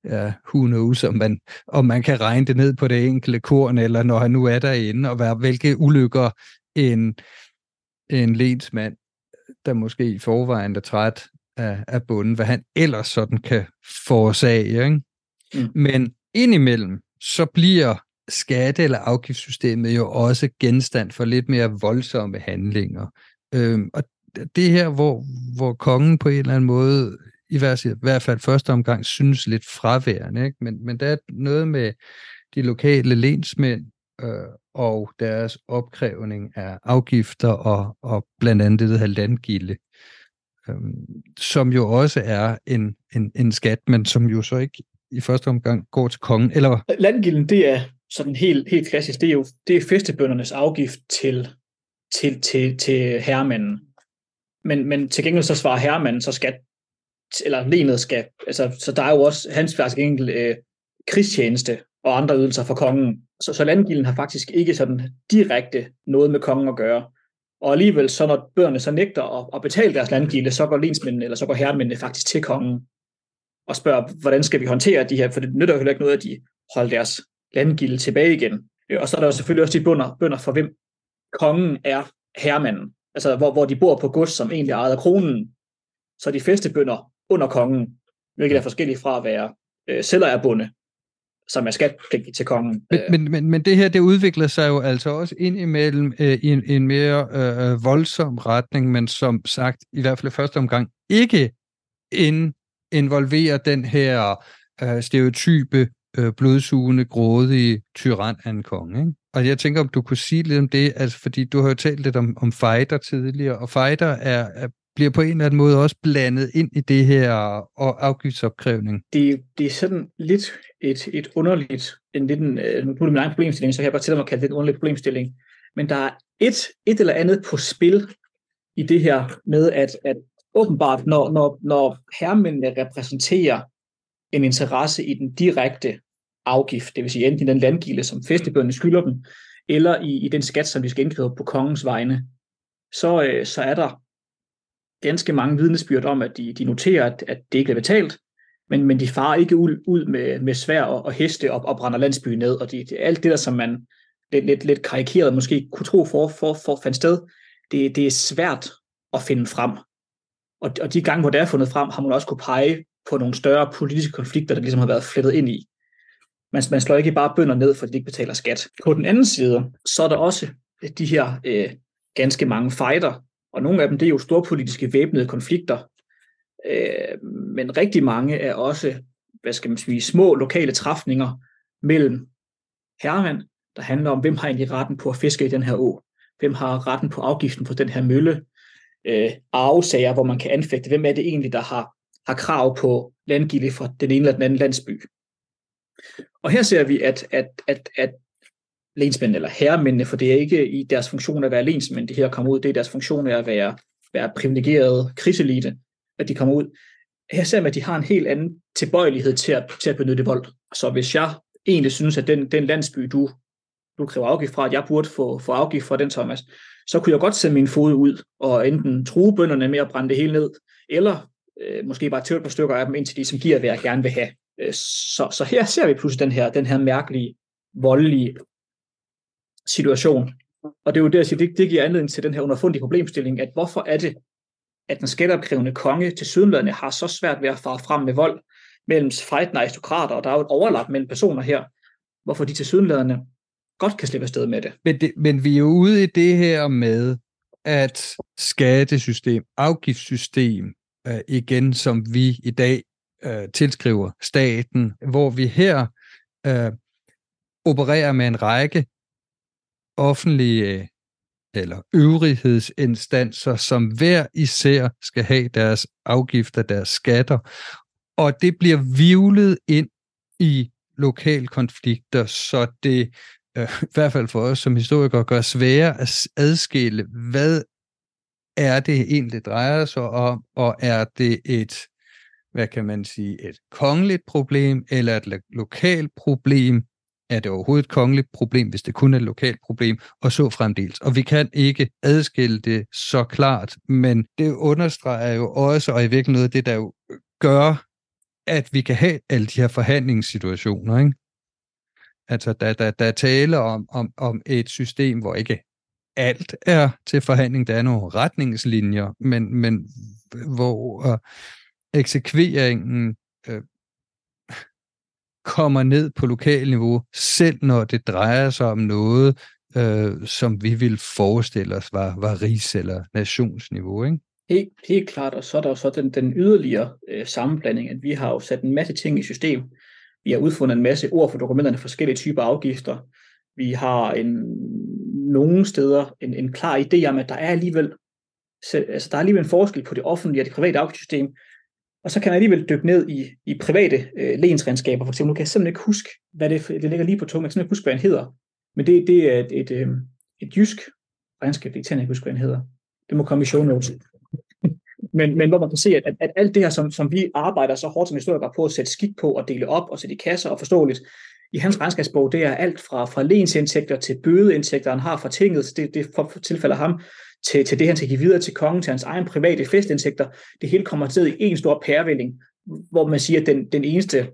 ja, who knows, om man, om man kan regne det ned på det enkelte korn, eller når han nu er derinde, og hvad, hvilke ulykker en en lensmand, der måske i forvejen er træt af, af bunden, hvad han ellers sådan kan forårsage, ikke? Mm. Men indimellem, så bliver skatte- eller afgiftssystemet jo også genstand for lidt mere voldsomme handlinger. Øhm, og det her, hvor, hvor kongen på en eller anden måde, i hvert fald første omgang, synes lidt fraværende, ikke? Men, men der er noget med de lokale lensmænd, øh, og deres opkrævning af afgifter og, og blandt andet det, der hedder landgilde, øhm, som jo også er en, en, en skat, men som jo så ikke i første omgang går til kongen, eller landgilden, det er sådan helt, helt klassisk, det er jo det er fæstebøndernes afgift til, til, til, til herremanden. Men, men til gengæld så svarer herremanden så skat, eller lenet skat. Altså, så der er jo også hans faktisk enkelt øh, krigstjeneste og andre ydelser fra kongen. Så, så landgilden har faktisk ikke sådan direkte noget med kongen at gøre. Og alligevel, så når bønderne så nægter at, at betale deres landgilde, så går lensmændene, eller så går herremændene faktisk til kongen og spørger, hvordan skal vi håndtere de her, for det nytter jo heller ikke noget, at de holder deres landgilde tilbage igen. Og så er der jo selvfølgelig også de bønder, bønder for hvem kongen er herremanden. Altså, hvor, hvor de bor på gods, som egentlig er ejet af kronen, så er de fæstebønder under kongen, hvilket er forskelligt fra at være øh, selvejerbonde, som er skatpligtig til kongen. Men, men, men det her, det udvikler sig jo altså også ind imellem øh, i en, en mere øh, voldsom retning, men som sagt, i hvert fald i første omgang, ikke ind, involverer den her øh, stereotype øh, blodsugende, grådige tyran af en konge, ikke? Og jeg tænker, om du kunne sige lidt om det, altså, fordi du har jo talt lidt om, om fighter tidligere, og fighter er, er bliver på en eller anden måde også blandet ind i det her og afgiftsopkrævning. Det, det er sådan lidt et, et underligt, en lidt en, nu er det min egen problemstilling, så kan jeg bare tillade mig at kalde det en underlig problemstilling, men der er et, et eller andet på spil i det her med, at, at åbenbart, når, når, når herremændene repræsenterer en interesse i den direkte afgift, det vil sige enten den landgilde, som fæstebønderne skylder dem, eller i, i den skat, som de skal indkræve på kongens vegne, så, øh, så er der ganske mange vidnesbyrd om, at de, de noterer, at, at det ikke er betalt, men, men de farer ikke ud, ud med, med svær og, og heste og, og brænder landsbyen ned, og de, de, alt det der, som man lidt, lidt, lidt karikeret måske kunne tro for, for, for fandt sted, det, det er svært at finde frem. Og, og de gange, hvor det er fundet frem, har man også kunne pege på nogle større politiske konflikter, der ligesom har været flettet ind i. Man, man slår ikke bare bønder ned, fordi de ikke betaler skat. På den anden side, så er der også de her øh, ganske mange fighter, og nogle af dem, det er jo storpolitiske væbnede konflikter. Øh, men rigtig mange er også, hvad skal man sige, små lokale træfninger mellem herremænd, der handler om, hvem har egentlig retten på at fiske i den her å? Hvem har retten på afgiften på den her mølle? Øh, arvesager, hvor man kan anfægte, hvem er det egentlig, der har, har krav på landgilde fra den ene eller den anden landsby? Og her ser vi, at, at, at, at lensmænd eller herremændene, for det er ikke i deres funktion at være lensmænd, det her kommer ud, det er deres funktion at være, være privilegerede krigselite, at de kommer ud. Her ser man, at de har en helt anden tilbøjelighed til at, til at benytte vold. Så hvis jeg egentlig synes, at den, den landsby, du, du kræver afgift fra, at jeg burde få, få afgift fra den, Thomas, så kunne jeg godt sætte min fod ud og enten true bønderne med at brænde det hele ned, eller øh, måske bare tæve et par stykker af dem, indtil de som giver, hvad jeg gerne vil have. Så, så her ser vi pludselig den her, den her mærkelige, voldelige situation. Og det er jo det, jeg siger, det, det giver anledning til den her underfundige problemstilling, at hvorfor er det, at den skatteopkrævende konge til sydenlandene har så svært ved at fare frem med vold mellem fejdende aristokrater, og der er jo et overlap mellem personer her, hvorfor de til sydenlandene godt kan slippe afsted med det. Men, det. men vi er jo ude i det her med, at skattesystem, afgiftssystem, øh, igen som vi i dag øh, tilskriver staten, hvor vi her øh, opererer med en række offentlige eller øvrighedsinstanser, som hver især skal have deres afgifter, deres skatter, og det bliver hvirvlet ind i lokale konflikter, så det øh, i hvert fald for os som historikere gør sværere at adskille, hvad er det egentlig drejer sig om, og er det et, hvad kan man sige, et kongeligt problem, eller et lokalt problem. Er det overhovedet et kongeligt problem, hvis det kun er et lokalt problem, og så fremdeles. Og vi kan ikke adskille det så klart, men det understreger jo også, og i virkeligheden noget af det, der jo gør, at vi kan have alle de her forhandlingssituationer, ikke? Altså, der, der, der taler om, om, om et system, hvor ikke alt er til forhandling, der er nogle retningslinjer, men, men hvor øh, eksekveringen øh, kommer ned på lokal niveau, selv når det drejer sig om noget, øh, som vi ville forestille os var, var rigs- eller nationsniveau, ikke? Helt, helt klart, og så er der jo så den, den yderligere øh, sammenblanding, at vi har jo sat en masse ting i system. Vi har udfundet en masse ord for dokumenterne, forskellige typer afgifter. Vi har en, nogle steder en, en klar idé om, at der er alligevel, altså der er alligevel en forskel på det offentlige og det private afgiftssystem. Og så kan jeg alligevel dykke ned i, i private øh, lensregnskaber. For eksempel, nu kan jeg simpelthen ikke huske, hvad det, det ligger lige på tungen, jeg kan simpelthen ikke huske, hvad den hedder. Men det, det er et, et, øh, et jysk regnskab, det kan jeg ikke huske, hvad den hedder. Det må komme i show notes. men, men hvor man kan se, at, at alt det her, som, som vi arbejder så hårdt som historikere på at sætte skik på og dele op og sætte i kasser og forståeligt, i hans regnskabsbog, det er alt fra, fra lensindtægter til bødeindtægter, han har fra tinget, det, det tilfælder ham, til, til det, han skal give videre til kongen, til hans egen private festindtægter. Det hele kommer til i en stor pærevælling, hvor man siger, at den, den eneste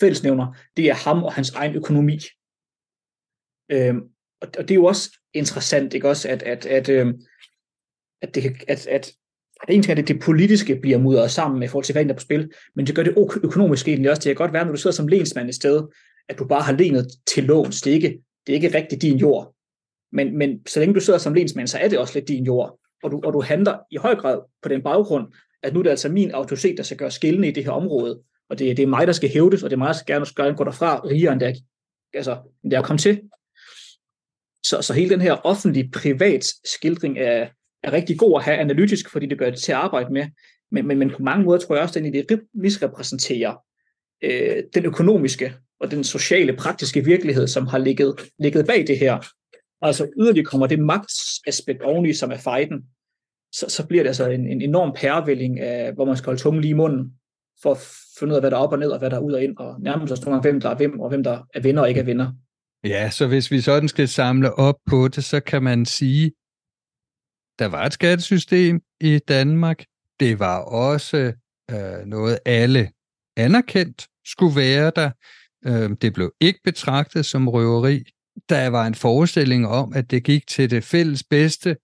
fællesnævner, det er ham og hans egen økonomi. Øhm, og, og det er jo også interessant, ikke også, at, at, at, øhm, at, det, at, at, at det, det politiske bliver mudret sammen med forhold til, hvad der er på spil, men det gør det ø- økonomisk egentlig også. Det kan godt være, når du sidder som lensmand et sted, at du bare har lenet til låns. Det er ikke, det er ikke rigtig din jord. Men, men så længe du sidder som lensmand, så er det også lidt din jord, og du, og du handler i høj grad på den baggrund, at nu er det altså min autoritet, der skal gøre skillende i det her område, og det, det er mig, der skal hævdes, og det er mig, der skal gerne skal gå derfra rigere, end der, altså, end der er kommet til. Så, så hele den her offentlige privat skildring er, er rigtig god at have analytisk, fordi det gør det til at arbejde med, men, men, men på mange måder tror jeg også, at det misrepræsenterer øh, den økonomiske og den sociale, praktiske virkelighed, som har ligget, ligget bag det her. Altså yderligere kommer det magtsaspekt oveni, som er fejden, så, så bliver det altså en, en enorm pærevælling, af, hvor man skal holde tungen lige i munden, for at finde ud af, hvad der er op og ned, og hvad der er ud og ind, og nærmest også nogle gange, hvem der er hvem, og hvem der er venner og ikke er venner. Ja, så hvis vi sådan skal samle op på det, så kan man sige, der var et skattesystem i Danmark, det var også øh, noget, alle anerkendt skulle være der, øh, det blev ikke betragtet som røveri, der var en forestilling om, at det gik til det fælles bedste,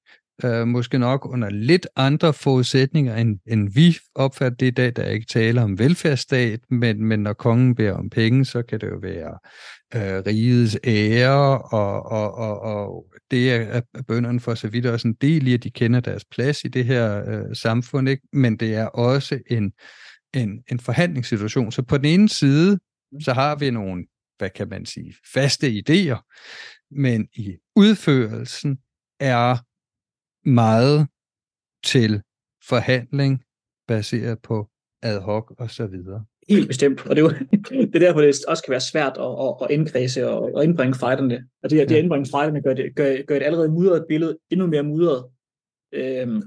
øh, måske nok under lidt andre forudsætninger, end, end vi opfatter det i dag, der ikke taler om velfærdsstat, men, men når kongen beder om penge, så kan det jo være øh, rigets ære, og, og, og, og det er bønderne for så vidt også en del i, at de kender deres plads i det her øh, samfund, ikke? Men det er også en, en, en forhandlingssituation. Så på den ene side, så har vi nogle, hvad kan man sige, faste idéer, men i udførelsen er meget til forhandling baseret på ad hoc og så videre. Helt bestemt, og det er, jo, det er derfor, det også kan være svært at, at, at indkredse og at indbringe fejderne. Og det, ja. det at indbringe fejderne gør, det, gør, gør et allerede mudret billede endnu mere mudret. Øhm,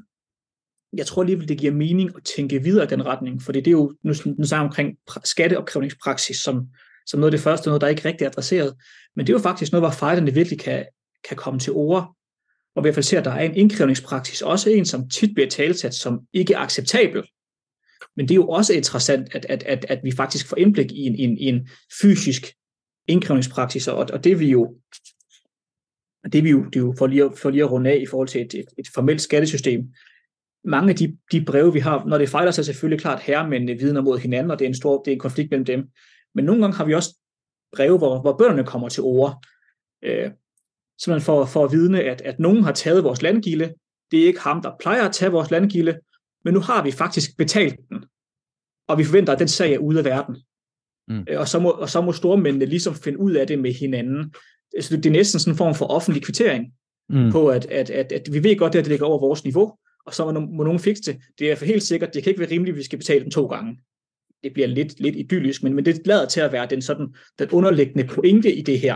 jeg tror alligevel, det giver mening at tænke videre i den retning, for det er jo nu, nu sammen omkring skatteopkrævningspraksis, som som noget af det første, noget, der ikke rigtig er adresseret. Men det er jo faktisk noget, hvor fejderne virkelig kan, kan komme til ord. Og i hvert fald ser, at der er en indkrævningspraksis, også en, som tit bliver talsat som ikke acceptabel. Men det er jo også interessant, at, at, at, at vi faktisk får indblik i en, en, en fysisk indkrævningspraksis, og, og det er vi jo, det vi jo, det jo for, lige at, for lige at runde af i forhold til et, et, et formelt skattesystem. Mange af de, de breve, vi har, når det fejler, så er selvfølgelig klart herremændene vidner mod hinanden, og det er en stor det er en konflikt mellem dem. Men nogle gange har vi også breve, hvor, hvor bønderne kommer til orde. Øh, simpelthen for, for at vidne, at, at nogen har taget vores landgilde. Det er ikke ham, der plejer at tage vores landgilde, men nu har vi faktisk betalt den. Og vi forventer, at den sag er ude af verden. Mm. Øh, og, så må, og så må stormændene ligesom finde ud af det med hinanden. Så det er næsten sådan en form for offentlig kvittering mm. på, at, at, at, at vi ved godt, at det ligger over vores niveau, og så må, må nogen fikse det. Det er for helt sikkert, det kan ikke være rimeligt, at vi skal betale den to gange. Det bliver lidt, lidt idyllisk, men, men det lader til at være den, sådan, den underliggende pointe i det her.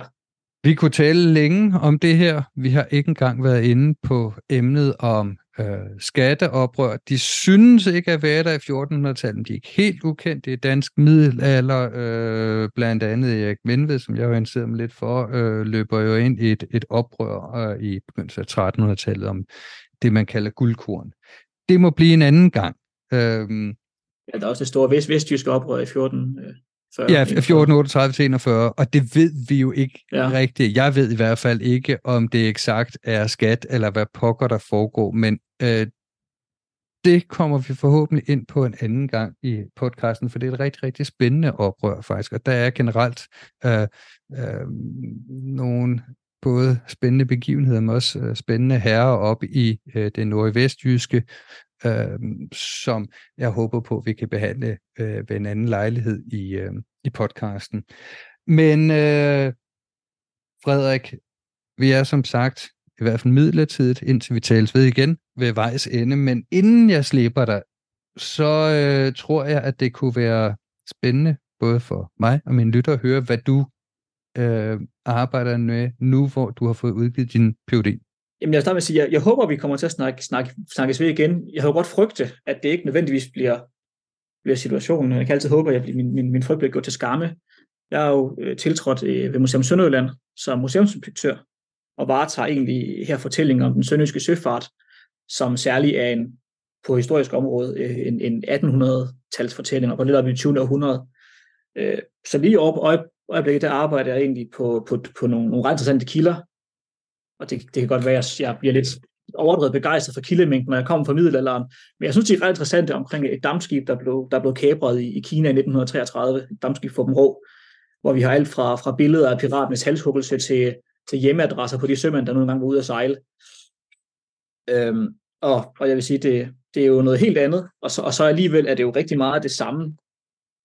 Vi kunne tale længe om det her. Vi har ikke engang været inde på emnet om øh, skatteoprør. De synes ikke at være der i fjortenhundredetallet. De er ikke helt ukendte. Det er dansk middelalder. Øh, blandt andet Erik Menved, som jeg har interesseret mig lidt for, øh, løber jo ind i et, et oprør øh, i begyndelsen af trettenhundredetallet om det, man kalder guldkorn. Det må blive en anden gang. Øh, Ja, der er også det store vest- vestjyske oprør i fjorten fyrre. Ja, fjorten otteogtredive til enogfyrre, og det ved vi jo ikke ja. rigtigt. Jeg ved i hvert fald ikke, om det eksakt er skat, eller hvad pokker der foregår, men øh, det kommer vi forhåbentlig ind på en anden gang i podcasten, for det er et rigtig, rigtig spændende oprør faktisk, og der er generelt øh, øh, nogle både spændende begivenheder, men også spændende herrer op i øh, det nordvestjyske, Øh, som jeg håber på, vi kan behandle øh, ved en anden lejlighed i, øh, i podcasten. Men øh, Frederik, vi er som sagt i hvert fald midlertidigt, indtil vi tales ved igen ved vejs ende, men inden jeg slipper dig, så øh, tror jeg, at det kunne være spændende, både for mig og mine lytter, at høre, hvad du øh, arbejder med nu, hvor du har fået udgivet din P H D. Jamen jeg vil starte med at sige, jeg, jeg håber, vi kommer til at snakke, snakke, snakkes ved igen. Jeg har godt frygte, at det ikke nødvendigvis bliver, bliver situationen. Jeg kan altid håbe, at jeg, min, min, min frygt bliver gået til skamme. Jeg er jo øh, tiltrådt øh, ved Museum Sønderjylland som museumsinspektør, og varetager egentlig her fortællinger om den sønderjyske søfart, som særlig er en, på historisk område øh, en, en attenhundrede-tals fortælling, og på lidt op i det tyvende århundrede. Øh, så lige op øjeblikket, der arbejder jeg egentlig på, på, på nogle, nogle ret interessante kilder, og det, det kan godt være, at jeg bliver lidt overdrevet begejstret for kildemængden, når jeg kommer fra middelalderen. Men jeg synes, det er ret interessant omkring et dammskib, der blev, der blev kapret i, i Kina i nitten treogtredive, et dammskib for dem rå, hvor vi har alt fra, fra billeder af piraternes halshuggelse til, til hjemmeadresser på de sømænd, der nogle gange var ude at sejle. Øhm, og, og jeg vil sige, det, Det er jo noget helt andet, og så, og så alligevel er det jo rigtig meget det samme.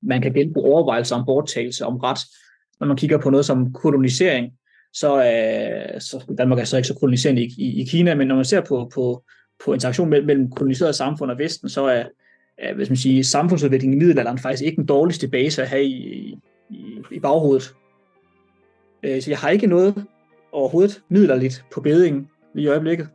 Man kan genbruge overvejelser om borttagelse, om ret. Når man kigger på noget som kolonisering, så øh, så Danmark er så ikke så koloniserende i, i, i Kina, men når man ser på, på, på interaktion mellem, mellem koloniserede samfund og Vesten, så er øh, hvis man siger, samfundsudviklingen i middelalderen faktisk ikke den dårligste base at have i, i, i baghovedet. Øh, så jeg har ikke noget overhovedet middelalderligt på bedingen lige i øjeblikket.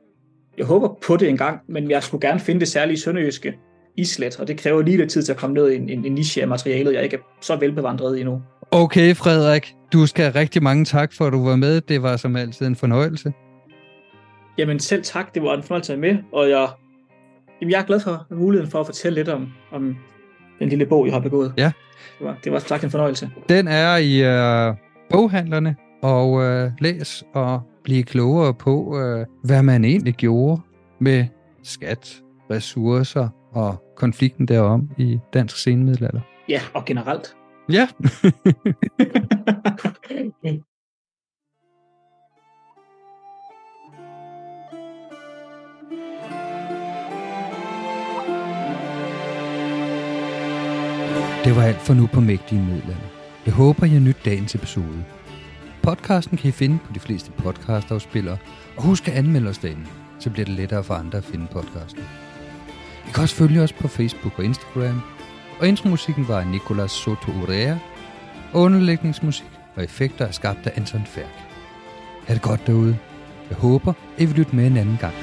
Jeg håber på det engang, men jeg skulle gerne finde det særlige sønderjyske islet, og det kræver lige lidt tid til at komme ned i en, en, en niche af materialet, jeg ikke er så velbevandret i endnu. Okay, Frederik. Du skal have rigtig mange tak for, at du var med. Det var som altid en fornøjelse. Jamen selv tak. Det var en fornøjelse at være med, og jeg, jamen, jeg er glad for muligheden for at fortælle lidt om, om den lille bog, jeg har begået. Ja. Det var, det var sagt en fornøjelse. Den er i øh, boghandlerne, og øh, læs og blive klogere på, øh, hvad man egentlig gjorde med skat, ressourcer og konflikten derom i dansk senmiddelalder. Ja, og generelt. Ja. Det var alt for nu på Mægtige Middelalder. Jeg håber, jeg nydt dagens episode. Podcasten kan I finde på de fleste podcastafspillere, og husk at anmelde os derinde, så bliver det lettere for andre at finde podcasten. I kan også følge os på Facebook og Instagram, og intromusikken var Nicolas Soto Urrea, og underlægningsmusik og effekter er skabt af Anton Færk. Ha' det godt derude. Jeg håber, I vil lytte med en anden gang.